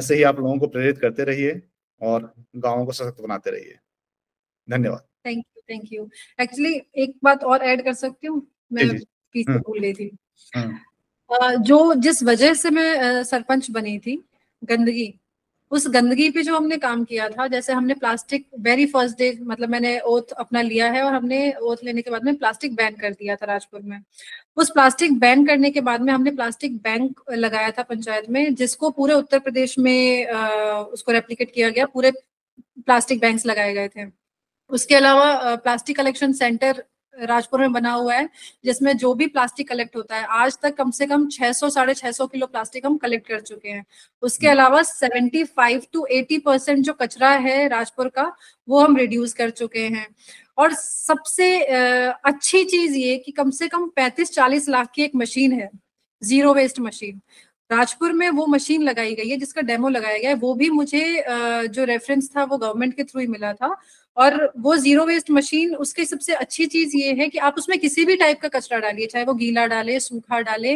ऐसे ही आप लोगों को प्रेरित करते रहिए और गाँवों को सशक्त बनाते रहिए। धन्यवाद। Thank you. एक्चुअली एक बात और ऐड कर सकती हूँ, मैं पीछे भूल गई थी। जो जिस वजह से मैं सरपंच बनी थी, गंदगी, उस गंदगी पे जो हमने काम किया था, जैसे हमने प्लास्टिक वेरी फर्स्ट डे, मतलब मैंने ओथ अपना लिया है और हमने ओथ लेने के बाद में प्लास्टिक बैन कर दिया था राजपुर में। उस प्लास्टिक बैन करने के बाद में हमने प्लास्टिक बैंक लगाया था पंचायत में, जिसको पूरे उत्तर प्रदेश में उसको रेप्लिकेट किया गया, पूरे प्लास्टिक बैंक लगाए गए थे। उसके अलावा प्लास्टिक कलेक्शन सेंटर राजपुर में बना हुआ है, जिसमें जो भी प्लास्टिक कलेक्ट होता है, आज तक कम से कम 600-650 किलो प्लास्टिक हम कलेक्ट कर चुके हैं। उसके अलावा 75-80% जो कचरा है राजपुर का, वो हम रिड्यूस कर चुके हैं। और सबसे अच्छी चीज ये कि कम से कम 35-40 लाख की एक मशीन है, जीरो वेस्ट मशीन, राजपुर में वो मशीन लगाई गई है, जिसका डेमो लगाया गया है। वो भी मुझे जो रेफरेंस था वो गवर्नमेंट के थ्रू ही मिला था। और वो जीरो वेस्ट मशीन, उसकी सबसे अच्छी चीज ये है कि आप उसमें किसी भी टाइप का कचरा डालिए, चाहे वो गीला डाले, सूखा डाले,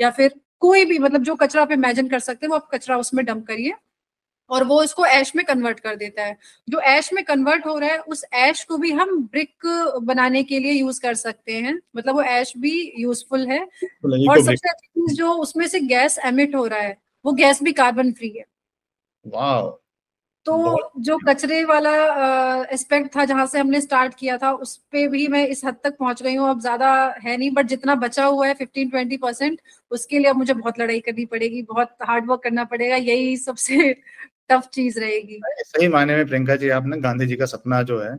या फिर कोई भी, मतलब जो कचरा आप इमेजिन कर सकते हैं वो आप कचरा उसमें डंप करिए और वो इसको ऐश में कन्वर्ट कर देता है। जो ऐश में कन्वर्ट हो रहा है, उस ऐश को भी हम ब्रिक बनाने के लिए यूज कर सकते हैं, मतलब वो ऐश भी यूजफुल है। और सबसे अच्छी चीज, जो उसमें से गैस एमिट हो रहा है वो गैस भी कार्बन फ्री है। वाह। तो जो कचरे वाला एस्पेक्ट था, जहां से हमने स्टार्ट किया था, उस पे भी मैं इस हद तक पहुंच गई हूँ। अब ज्यादा है नहीं, बट जितना बचा हुआ है 15-20%, उसके लिए अब मुझे बहुत लड़ाई करनी पड़ेगी, बहुत हार्ड वर्क करना पड़ेगा। यही सबसे टफ चीज रहेगी। सही मायने में प्रियंका जी, आपने गांधी जी का सपना जो है,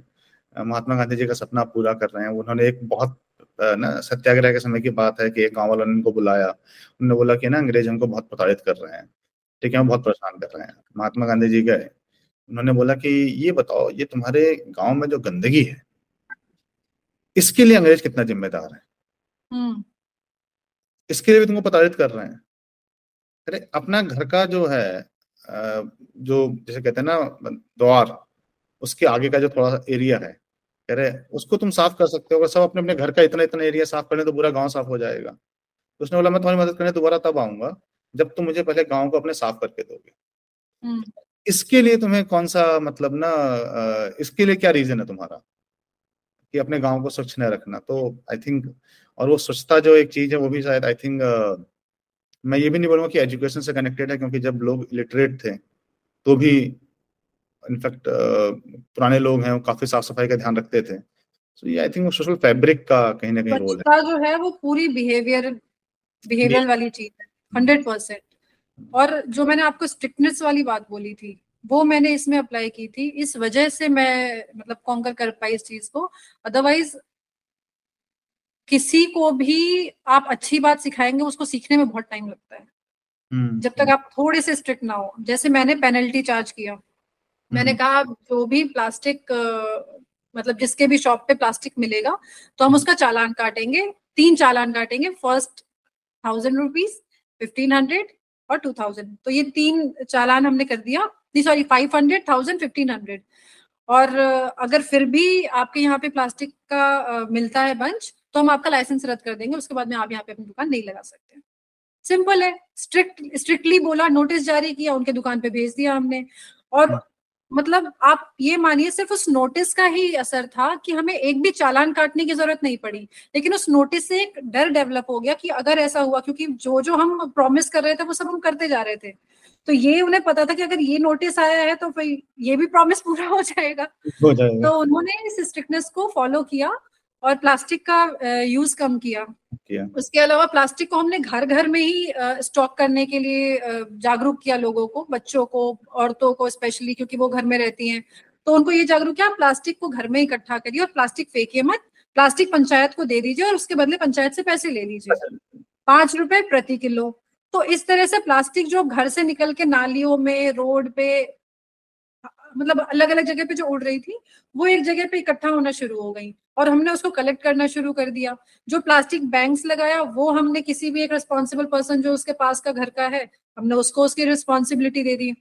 महात्मा गांधी जी का सपना पूरा कर रहे हैं। उन्होंने एक बहुत ना सत्याग्रह के समय की बात है कि एक गाँव वालों ने उनको बुलाया, उन्होंने बोला कि ना अंग्रेज हमको बहुत प्रताड़ित कर रहे हैं, ठीक है, हम बहुत परेशान कर रहे हैं। महात्मा गांधी जी गए, उन्होंने बोला कि ये बताओ ये तुम्हारे गांव में जो गंदगी है इसके लिए अंग्रेज कितना जिम्मेदार है, इसके लिए भी तुमको प्रताड़ित कर रहे हैं। अरे अपना घर का जो है जो जैसे कहते हैं ना द्वार, उसके आगे का जो थोड़ा सा एरिया है, कह रहे उसको तुम साफ कर सकते हो, अगर सब अपने अपने घर का इतना इतना एरिया साफ कर ले तो पूरा गाँव साफ हो जाएगा। तो उसने बोला मैं तुम्हारी मदद करने दोबारा तब आऊंगा जब तुम मुझे पहले गाँव को अपने साफ करके दोगे, इसके लिए तुम्हें कौन सा मतलब ना इसके लिए क्या रीजन है तुम्हारा कि अपने गांव को स्वच्छ न रखना। तो आई थिंक और वो स्वच्छता जो एक चीज है वो भी शायद आई थिंक मैं ये भी नहीं बोलूँगा कि एजुकेशन से कनेक्टेड है, क्योंकि जब लोग इलिटरेट थे तो भी इनफैक्ट पुराने लोग हैं वो काफी साफ सफाई का ध्यान रखते थे। सो ये आई थिंक वो सोशल फैब्रिक का कहीं ना कहीं रोल है जो है वो पूरी बिहेवियर वाली चीज है 100%। और जो मैंने आपको स्ट्रिक्टनेस वाली बात बोली थी वो मैंने इसमें अप्लाई की थी, इस वजह से मैं मतलब कॉन्कर कर पाई इस चीज को। अदरवाइज किसी को भी आप अच्छी बात सिखाएंगे उसको सीखने में बहुत टाइम लगता है जब तक आप थोड़े से स्ट्रिक्ट ना हो। जैसे मैंने पेनल्टी चार्ज किया, मैंने कहा जो भी प्लास्टिक मतलब जिसके भी शॉप पे प्लास्टिक मिलेगा तो हम उसका चालान काटेंगे, 3 चालान काटेंगे, फर्स्ट 1000 रुपीज, 1500 और 2000। तो ये 3 चालान हमने कर दिया, सॉरी 500, 1000, 1500। और अगर फिर भी आपके यहाँ पे प्लास्टिक का मिलता है बंच तो हम आपका लाइसेंस रद्द कर देंगे, उसके बाद में आप यहाँ पे अपनी दुकान नहीं लगा सकते। सिंपल है, स्ट्रिक्टली बोला, नोटिस जारी किया, उनके दुकान पे भेज दिया हमने। और मतलब आप ये मानिए सिर्फ उस नोटिस का ही असर था कि हमें एक भी चालान काटने की जरूरत नहीं पड़ी, लेकिन उस नोटिस से एक डर डेवलप हो गया कि अगर ऐसा हुआ, क्योंकि जो जो हम प्रॉमिस कर रहे थे वो सब हम करते जा रहे थे, तो ये उन्हें पता था कि अगर ये नोटिस आया है तो फिर ये भी प्रॉमिस पूरा हो जाएगा। तो उन्होंने इस स्ट्रिक्टनेस को फॉलो किया और प्लास्टिक का यूज कम किया। उसके अलावा प्लास्टिक को हमने घर घर में ही स्टॉक करने के लिए जागरूक किया लोगों को, बच्चों को, औरतों को स्पेशली, क्योंकि वो घर में रहती हैं, तो उनको ये जागरूक किया प्लास्टिक को घर में इकट्ठा करिए और प्लास्टिक फेंकिए मत, प्लास्टिक पंचायत को दे दीजिए और उसके बदले पंचायत से पैसे ले लीजिए, 5 रुपए प्रति किलो। तो इस तरह से प्लास्टिक जो घर से निकल के नालियों में, रोड पे, मतलब अलग अलग जगह पे जो उड़ रही थी वो एक जगह पे इकट्ठा होना शुरू हो गई और हमने उसको कलेक्ट करना शुरू कर दिया। जो प्लास्टिक बैंक्स लगाया वो हमने किसी भी एक रिस्पॉन्सिबल पर्सन जो उसके पास का घर का है हमने उसको उसकी रिस्पॉन्सिबिलिटी दे दी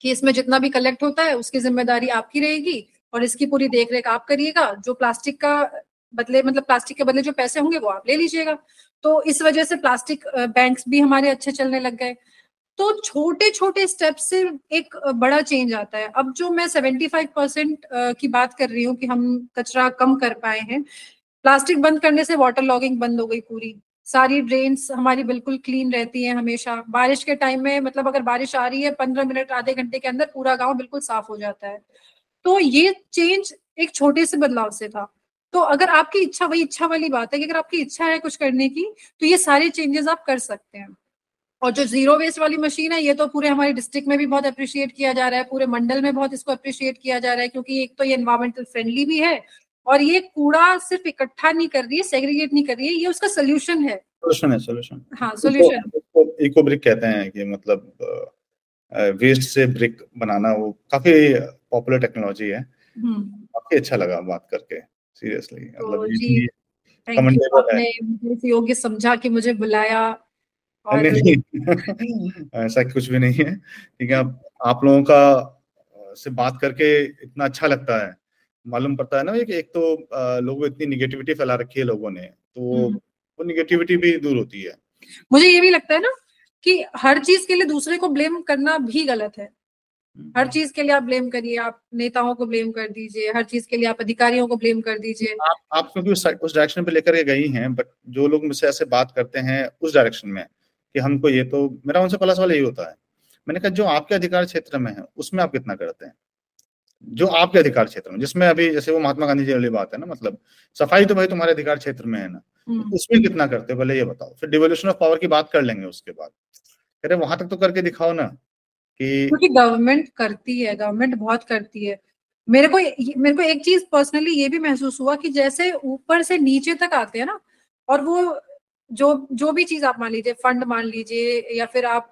कि इसमें जितना भी कलेक्ट होता है उसकी जिम्मेदारी आपकी रहेगी और इसकी पूरी देखरेख आप करिएगा, जो प्लास्टिक का बदले मतलब प्लास्टिक के बदले जो पैसे होंगे वो आप ले लीजिएगा। तो इस वजह से प्लास्टिक बैंक्स भी हमारे अच्छे चलने लग गए। तो छोटे छोटे स्टेप से एक बड़ा चेंज आता है। अब जो मैं 75% की बात कर रही हूँ कि हम कचरा कम कर पाए हैं, प्लास्टिक बंद करने से वाटर लॉगिंग बंद हो गई पूरी, सारी ड्रेन्स हमारी बिल्कुल क्लीन रहती है हमेशा, बारिश के टाइम में मतलब अगर बारिश आ रही है 15 मिनट आधे घंटे के अंदर पूरा गाँव बिल्कुल साफ हो जाता है। तो ये चेंज एक छोटे से बदलाव से था। तो अगर आपकी इच्छा, वही इच्छा वाली बात है कि अगर आपकी इच्छा है कुछ करने की तो ये सारे चेंजेस आप कर सकते हैं। और जो जीरो वेस्ट वाली मशीन है ये तो पूरे हमारे डिस्ट्रिक्ट में भी बहुत अप्रिशिएट किया जा रहा है, पूरे मंडल में बहुत इसको अप्रिशिएट किया जा रहा है, क्योंकि एक तो ये एनवायरमेंटल फ्रेंडली भी है और ये कूड़ा सिर्फ इकट्ठा नहीं कर रही है, सेग्रीगेट नहीं कर रही है, ये उसका सोल्यूशन है। हाँ, सोल्यूशन इको ब्रिक कहते हैं कि मतलब वेस्ट से ब्रिक बनाना, वो काफी पॉपुलर टेक्नोलॉजी है। काफी अच्छा लगा बात करके, सीरियसली। तो जी, थैंक यू, आपने मुझे योग्य समझा कि मुझे बुलाया। और ऐसा कुछ भी नहीं है, ठीक है। आप लोगों का से बात करके इतना अच्छा लगता है, मालूम पड़ता है ना कि एक तो लोगों इतनी निगेटिविटी फैला रखी है लोगों ने, तो वो निगेटिविटी भी दूर होती है। मुझे ये भी लगता है ना कि हर चीज के लिए दूसरे को ब्लेम करना भी गलत है। हर चीज के लिए आप ब्लेम करिए, आप नेताओं को ब्लेम कर दीजिए, हर चीज के लिए आप अधिकारियों को ब्लेम कर दीजिए। आप क्योंकि उस डायरेक्शन पे लेकर के गई हैं, बट जो लोग मुझसे ऐसे बात करते हैं उस डायरेक्शन में कि हमको ये, तो मेरा उनसे पहला सवाल यही होता है, मैंने कहा जो आपके अधिकार क्षेत्र में है उसमें आप कितना करते हैं, जो आपके अधिकार क्षेत्र में, जिसमें अभी जैसे वो महात्मा गांधी जी वाली बात है ना, मतलब सफाई तो भाई तुम्हारे अधिकार क्षेत्र में है ना, उसमें कितना करते हो पहले ये बताओ, फिर डिवोल्यूशन ऑफ पावर की बात कर लेंगे उसके बाद। कह रहे वहां तक तो करके दिखाओ ना, क्योंकि गवर्नमेंट करती है, गवर्नमेंट बहुत करती है। मेरे को एक चीज पर्सनली ये भी महसूस हुआ कि जैसे ऊपर से नीचे तक आते हैं ना, और वो जो भी चीज आप मान लीजिए, फंड मान लीजिए या फिर आप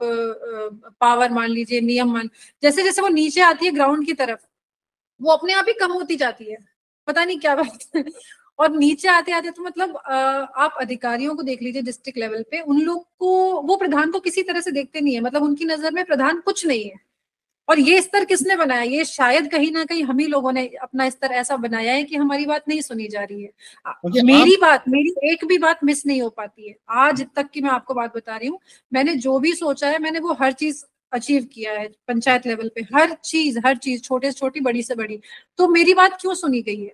पावर मान लीजिए, नियम मान, जैसे जैसे वो नीचे आती है ग्राउंड की तरफ, वो अपने आप ही कम होती जाती है, पता नहीं क्या बात है। और नीचे आते आते तो मतलब आप अधिकारियों को देख लीजिए डिस्ट्रिक्ट लेवल पे, उन लोग को, वो प्रधान को किसी तरह से देखते नहीं है, मतलब उनकी नजर में प्रधान कुछ नहीं है। और ये स्तर किसने बनाया? ये शायद कहीं ना कहीं हम ही लोगों ने अपना स्तर ऐसा बनाया है कि हमारी बात नहीं सुनी जा रही है। मेरी एक भी बात मिस नहीं हो पाती है आज तक की, मैं आपको बात बता रही हूँ। मैंने जो भी सोचा है, मैंने वो हर चीज अचीव किया है पंचायत लेवल पे, हर चीज, छोटे से छोटी, बड़ी से बड़ी। तो मेरी बात क्यों सुनी गई है?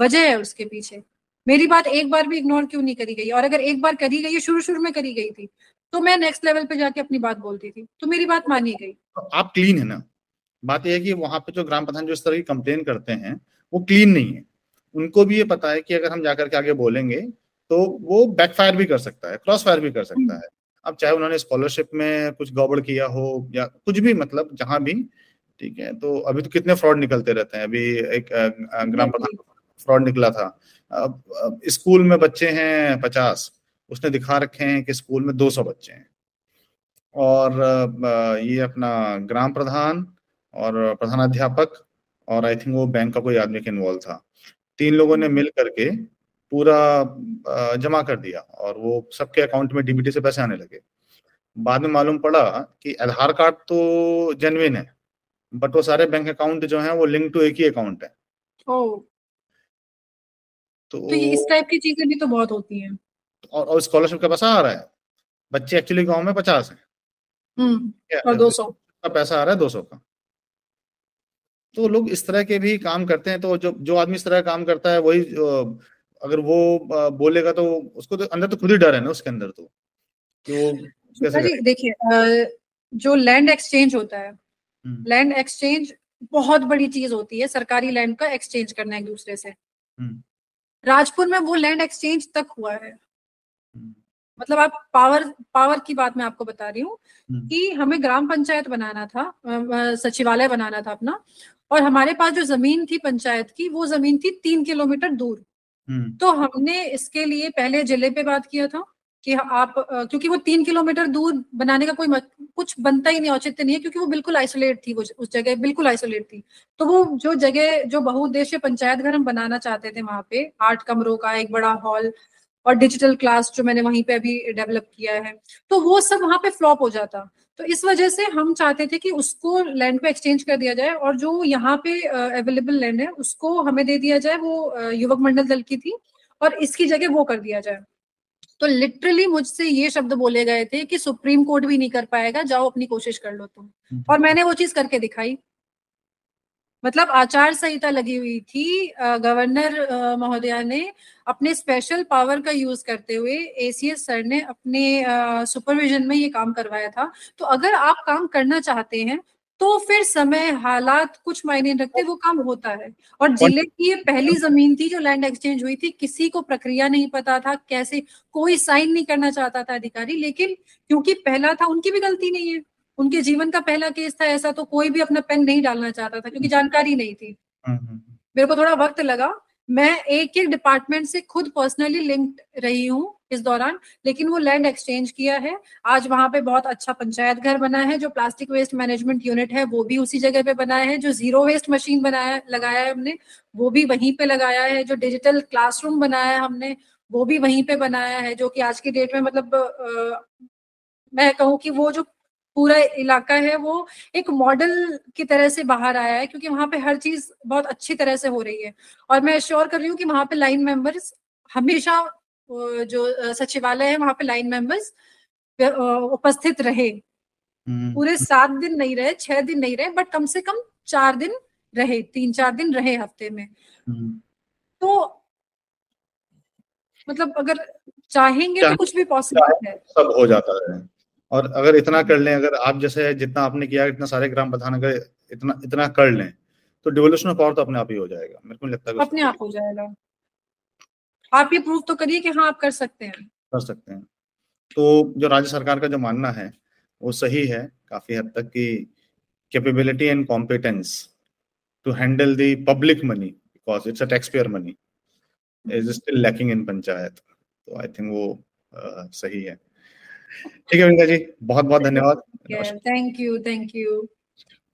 वजह है उसके पीछे। मेरी बात एक बार भी इग्नोर क्यों नहीं करी गई? और अगर एक बार करी गई, शुरू में करी गई थी, तो मैं नेक्स्ट लेवल पे जाके अपनी बात बोलती थी, तो मेरी बात मानी गई। आप क्लीन है ना? बात यह है कि वहां पे जो ग्राम प्रधान जो इस तरह की कंप्लेन करते हैं वो क्लीन नहीं है। उनको भी ये पता है कि अगर हम जाकर के आगे बोलेंगे तो वो बैकफायर भी कर सकता है, क्रॉस फायर भी कर सकता है। अब चाहे उन्होंने स्कॉलरशिप में कुछ गड़बड़ किया हो या कुछ भी, मतलब जहां भी, ठीक है। तो अभी तो कितने फ्रॉड निकलते रहते हैं। अभी एक ग्राम प्रधान फ्रॉड निकला था, स्कूल में बच्चे हैं 50, उसने दिखा रखे हैं कि स्कूल में 200 बच्चे हैं, और ये अपना ग्राम प्रधान और प्रधानाध्यापक और आई थिंक वो बैंक का कोई आदमी के इन्वॉल्व था। 3 लोगों ने मिल करके पूरा जमा कर दिया और वो सबके अकाउंट में डीबीटी से पैसे आने लगे। बाद में मालूम पड़ा कि आधार कार्ड तो जेन्युइन है, बट वो सारे बैंक अकाउंट जो है वो लिंक टू एक ही अकाउंट है। तो ये इस टाइप की चीजें भी तो बहुत होती हैं। और स्कॉलरशिप का पैसा आ रहा है, बच्चे एक्चुअली गांव में 50 है और 200 का पैसा आ रहा है, 200 का। तो लोग इस तरह के भी काम करते हैं। तो जो आदमी इस तरह का काम करता है, वही अगर वो बोलेगा तो उसको तो अंदर तो खुद ही डर है ना उसके अंदर। तो देखिए, जो लैंड एक्सचेंज होता है, लैंड एक्सचेंज बहुत बड़ी चीज होती है। सरकारी लैंड का एक्सचेंज करना एक दूसरे से। राजपुर में वो लैंड एक्सचेंज तक हुआ है। मतलब आप पावर की बात मैं आपको बता रही हूँ कि हमें ग्राम पंचायत बनाना था, सचिवालय बनाना था अपना, और हमारे पास जो जमीन थी पंचायत की, वो जमीन थी 3 किलोमीटर दूर। तो हमने इसके लिए पहले जिले पे बात किया था कि आप, क्योंकि वो 3 किलोमीटर दूर बनाने का कोई कुछ बनता ही नहीं, औचित्य नहीं है, क्योंकि वो बिल्कुल आइसोलेट थी, वो उस जगह बिल्कुल आइसोलेट थी। तो वो जो जगह, जो बहुउद्देशीय पंचायत घर हम बनाना चाहते थे, वहां पे 8 कमरों का एक बड़ा हॉल और डिजिटल क्लास जो मैंने वहीं पे अभी डेवलप किया है, तो वो सब वहां पे फ्लॉप हो जाता। तो इस वजह से हम चाहते थे कि उसको लैंड पे एक्सचेंज कर दिया जाए, और जो यहाँ पे अवेलेबल लैंड है उसको हमें दे दिया जाए। वो युवक मंडल दल की थी, और इसकी जगह वो कर दिया जाए। तो लिटरली मुझसे ये शब्द बोले गए थे कि सुप्रीम कोर्ट भी नहीं कर पाएगा, जाओ अपनी कोशिश कर लो तुम। और मैंने वो चीज करके दिखाई। मतलब आचार संहिता लगी हुई थी, गवर्नर महोदया ने अपने स्पेशल पावर का यूज करते हुए, एसीएस सर ने अपने सुपरविजन में ये काम करवाया था। तो अगर आप काम करना चाहते हैं तो फिर समय, हालात कुछ मायने रखते, वो काम होता है। और जिले की ये पहली जमीन थी जो लैंड एक्सचेंज हुई थी। किसी को प्रक्रिया नहीं पता था, कैसे, कोई साइन नहीं करना चाहता था अधिकारी, लेकिन क्योंकि पहला था, उनकी भी गलती नहीं है, उनके जीवन का पहला केस था ऐसा, तो कोई भी अपना पेन नहीं डालना चाहता था क्योंकि जानकारी नहीं थी। मेरे को थोड़ा वक्त लगा, मैं एक एक डिपार्टमेंट से खुद पर्सनली लिंक्ड रही हूँ इस दौरान, लेकिन वो लैंड एक्सचेंज किया है। आज वहां पे बहुत अच्छा पंचायत घर बना है, जो प्लास्टिक वेस्ट मैनेजमेंट यूनिट है वो भी उसी जगह पे बनाया है, जो जीरो वेस्ट मशीन बनाया लगाया है हमने वो भी वहीं पे लगाया है, जो डिजिटल क्लासरूम बनाया है हमने वो भी वहीं पे बनाया है, जो कि आज की डेट में मतलब मैं कहूँ कि वो जो पूरा इलाका है वो एक मॉडल की तरह से बाहर आया है, क्योंकि वहां पे हर चीज बहुत अच्छी तरह से हो रही है। और मैं श्योर कर रही हूँ कि वहां पे लाइन मेंबर्स हमेशा, जो सचिवालय है वहां पे लाइन मेंबर्स उपस्थित रहे, पूरे 7 दिन नहीं रहे, 6 दिन नहीं रहे, बट कम से कम 4 दिन रहे, 3-4 दिन रहे हफ्ते में। तो मतलब अगर चाहेंगे तो कुछ भी पॉसिबल है, सब हो जाता है। और अगर इतना कर लें, अगर आप जैसे जितना आपने किया, इतना सारे ग्राम प्रधान अगर इतना कर लें, तो डिवोल्यूशन ऑफ पावर तो अपने आप ही हो जाएगा। मेरे को लगता है अपने आप हो जाएगा। आप ये प्रूफ तो करिए कि हाँ आप कर सकते हैं, कर सकते हैं। तो जो राज्य सरकार का जो मानना है वो सही है काफी हद तक, कि capability and competence to handle the public money, because it's a taxpayer money, is still lacking in Panchayat. So I think वो सही है. ठीक है विंका जी, बहुत बहुत धन्यवाद. Thank you.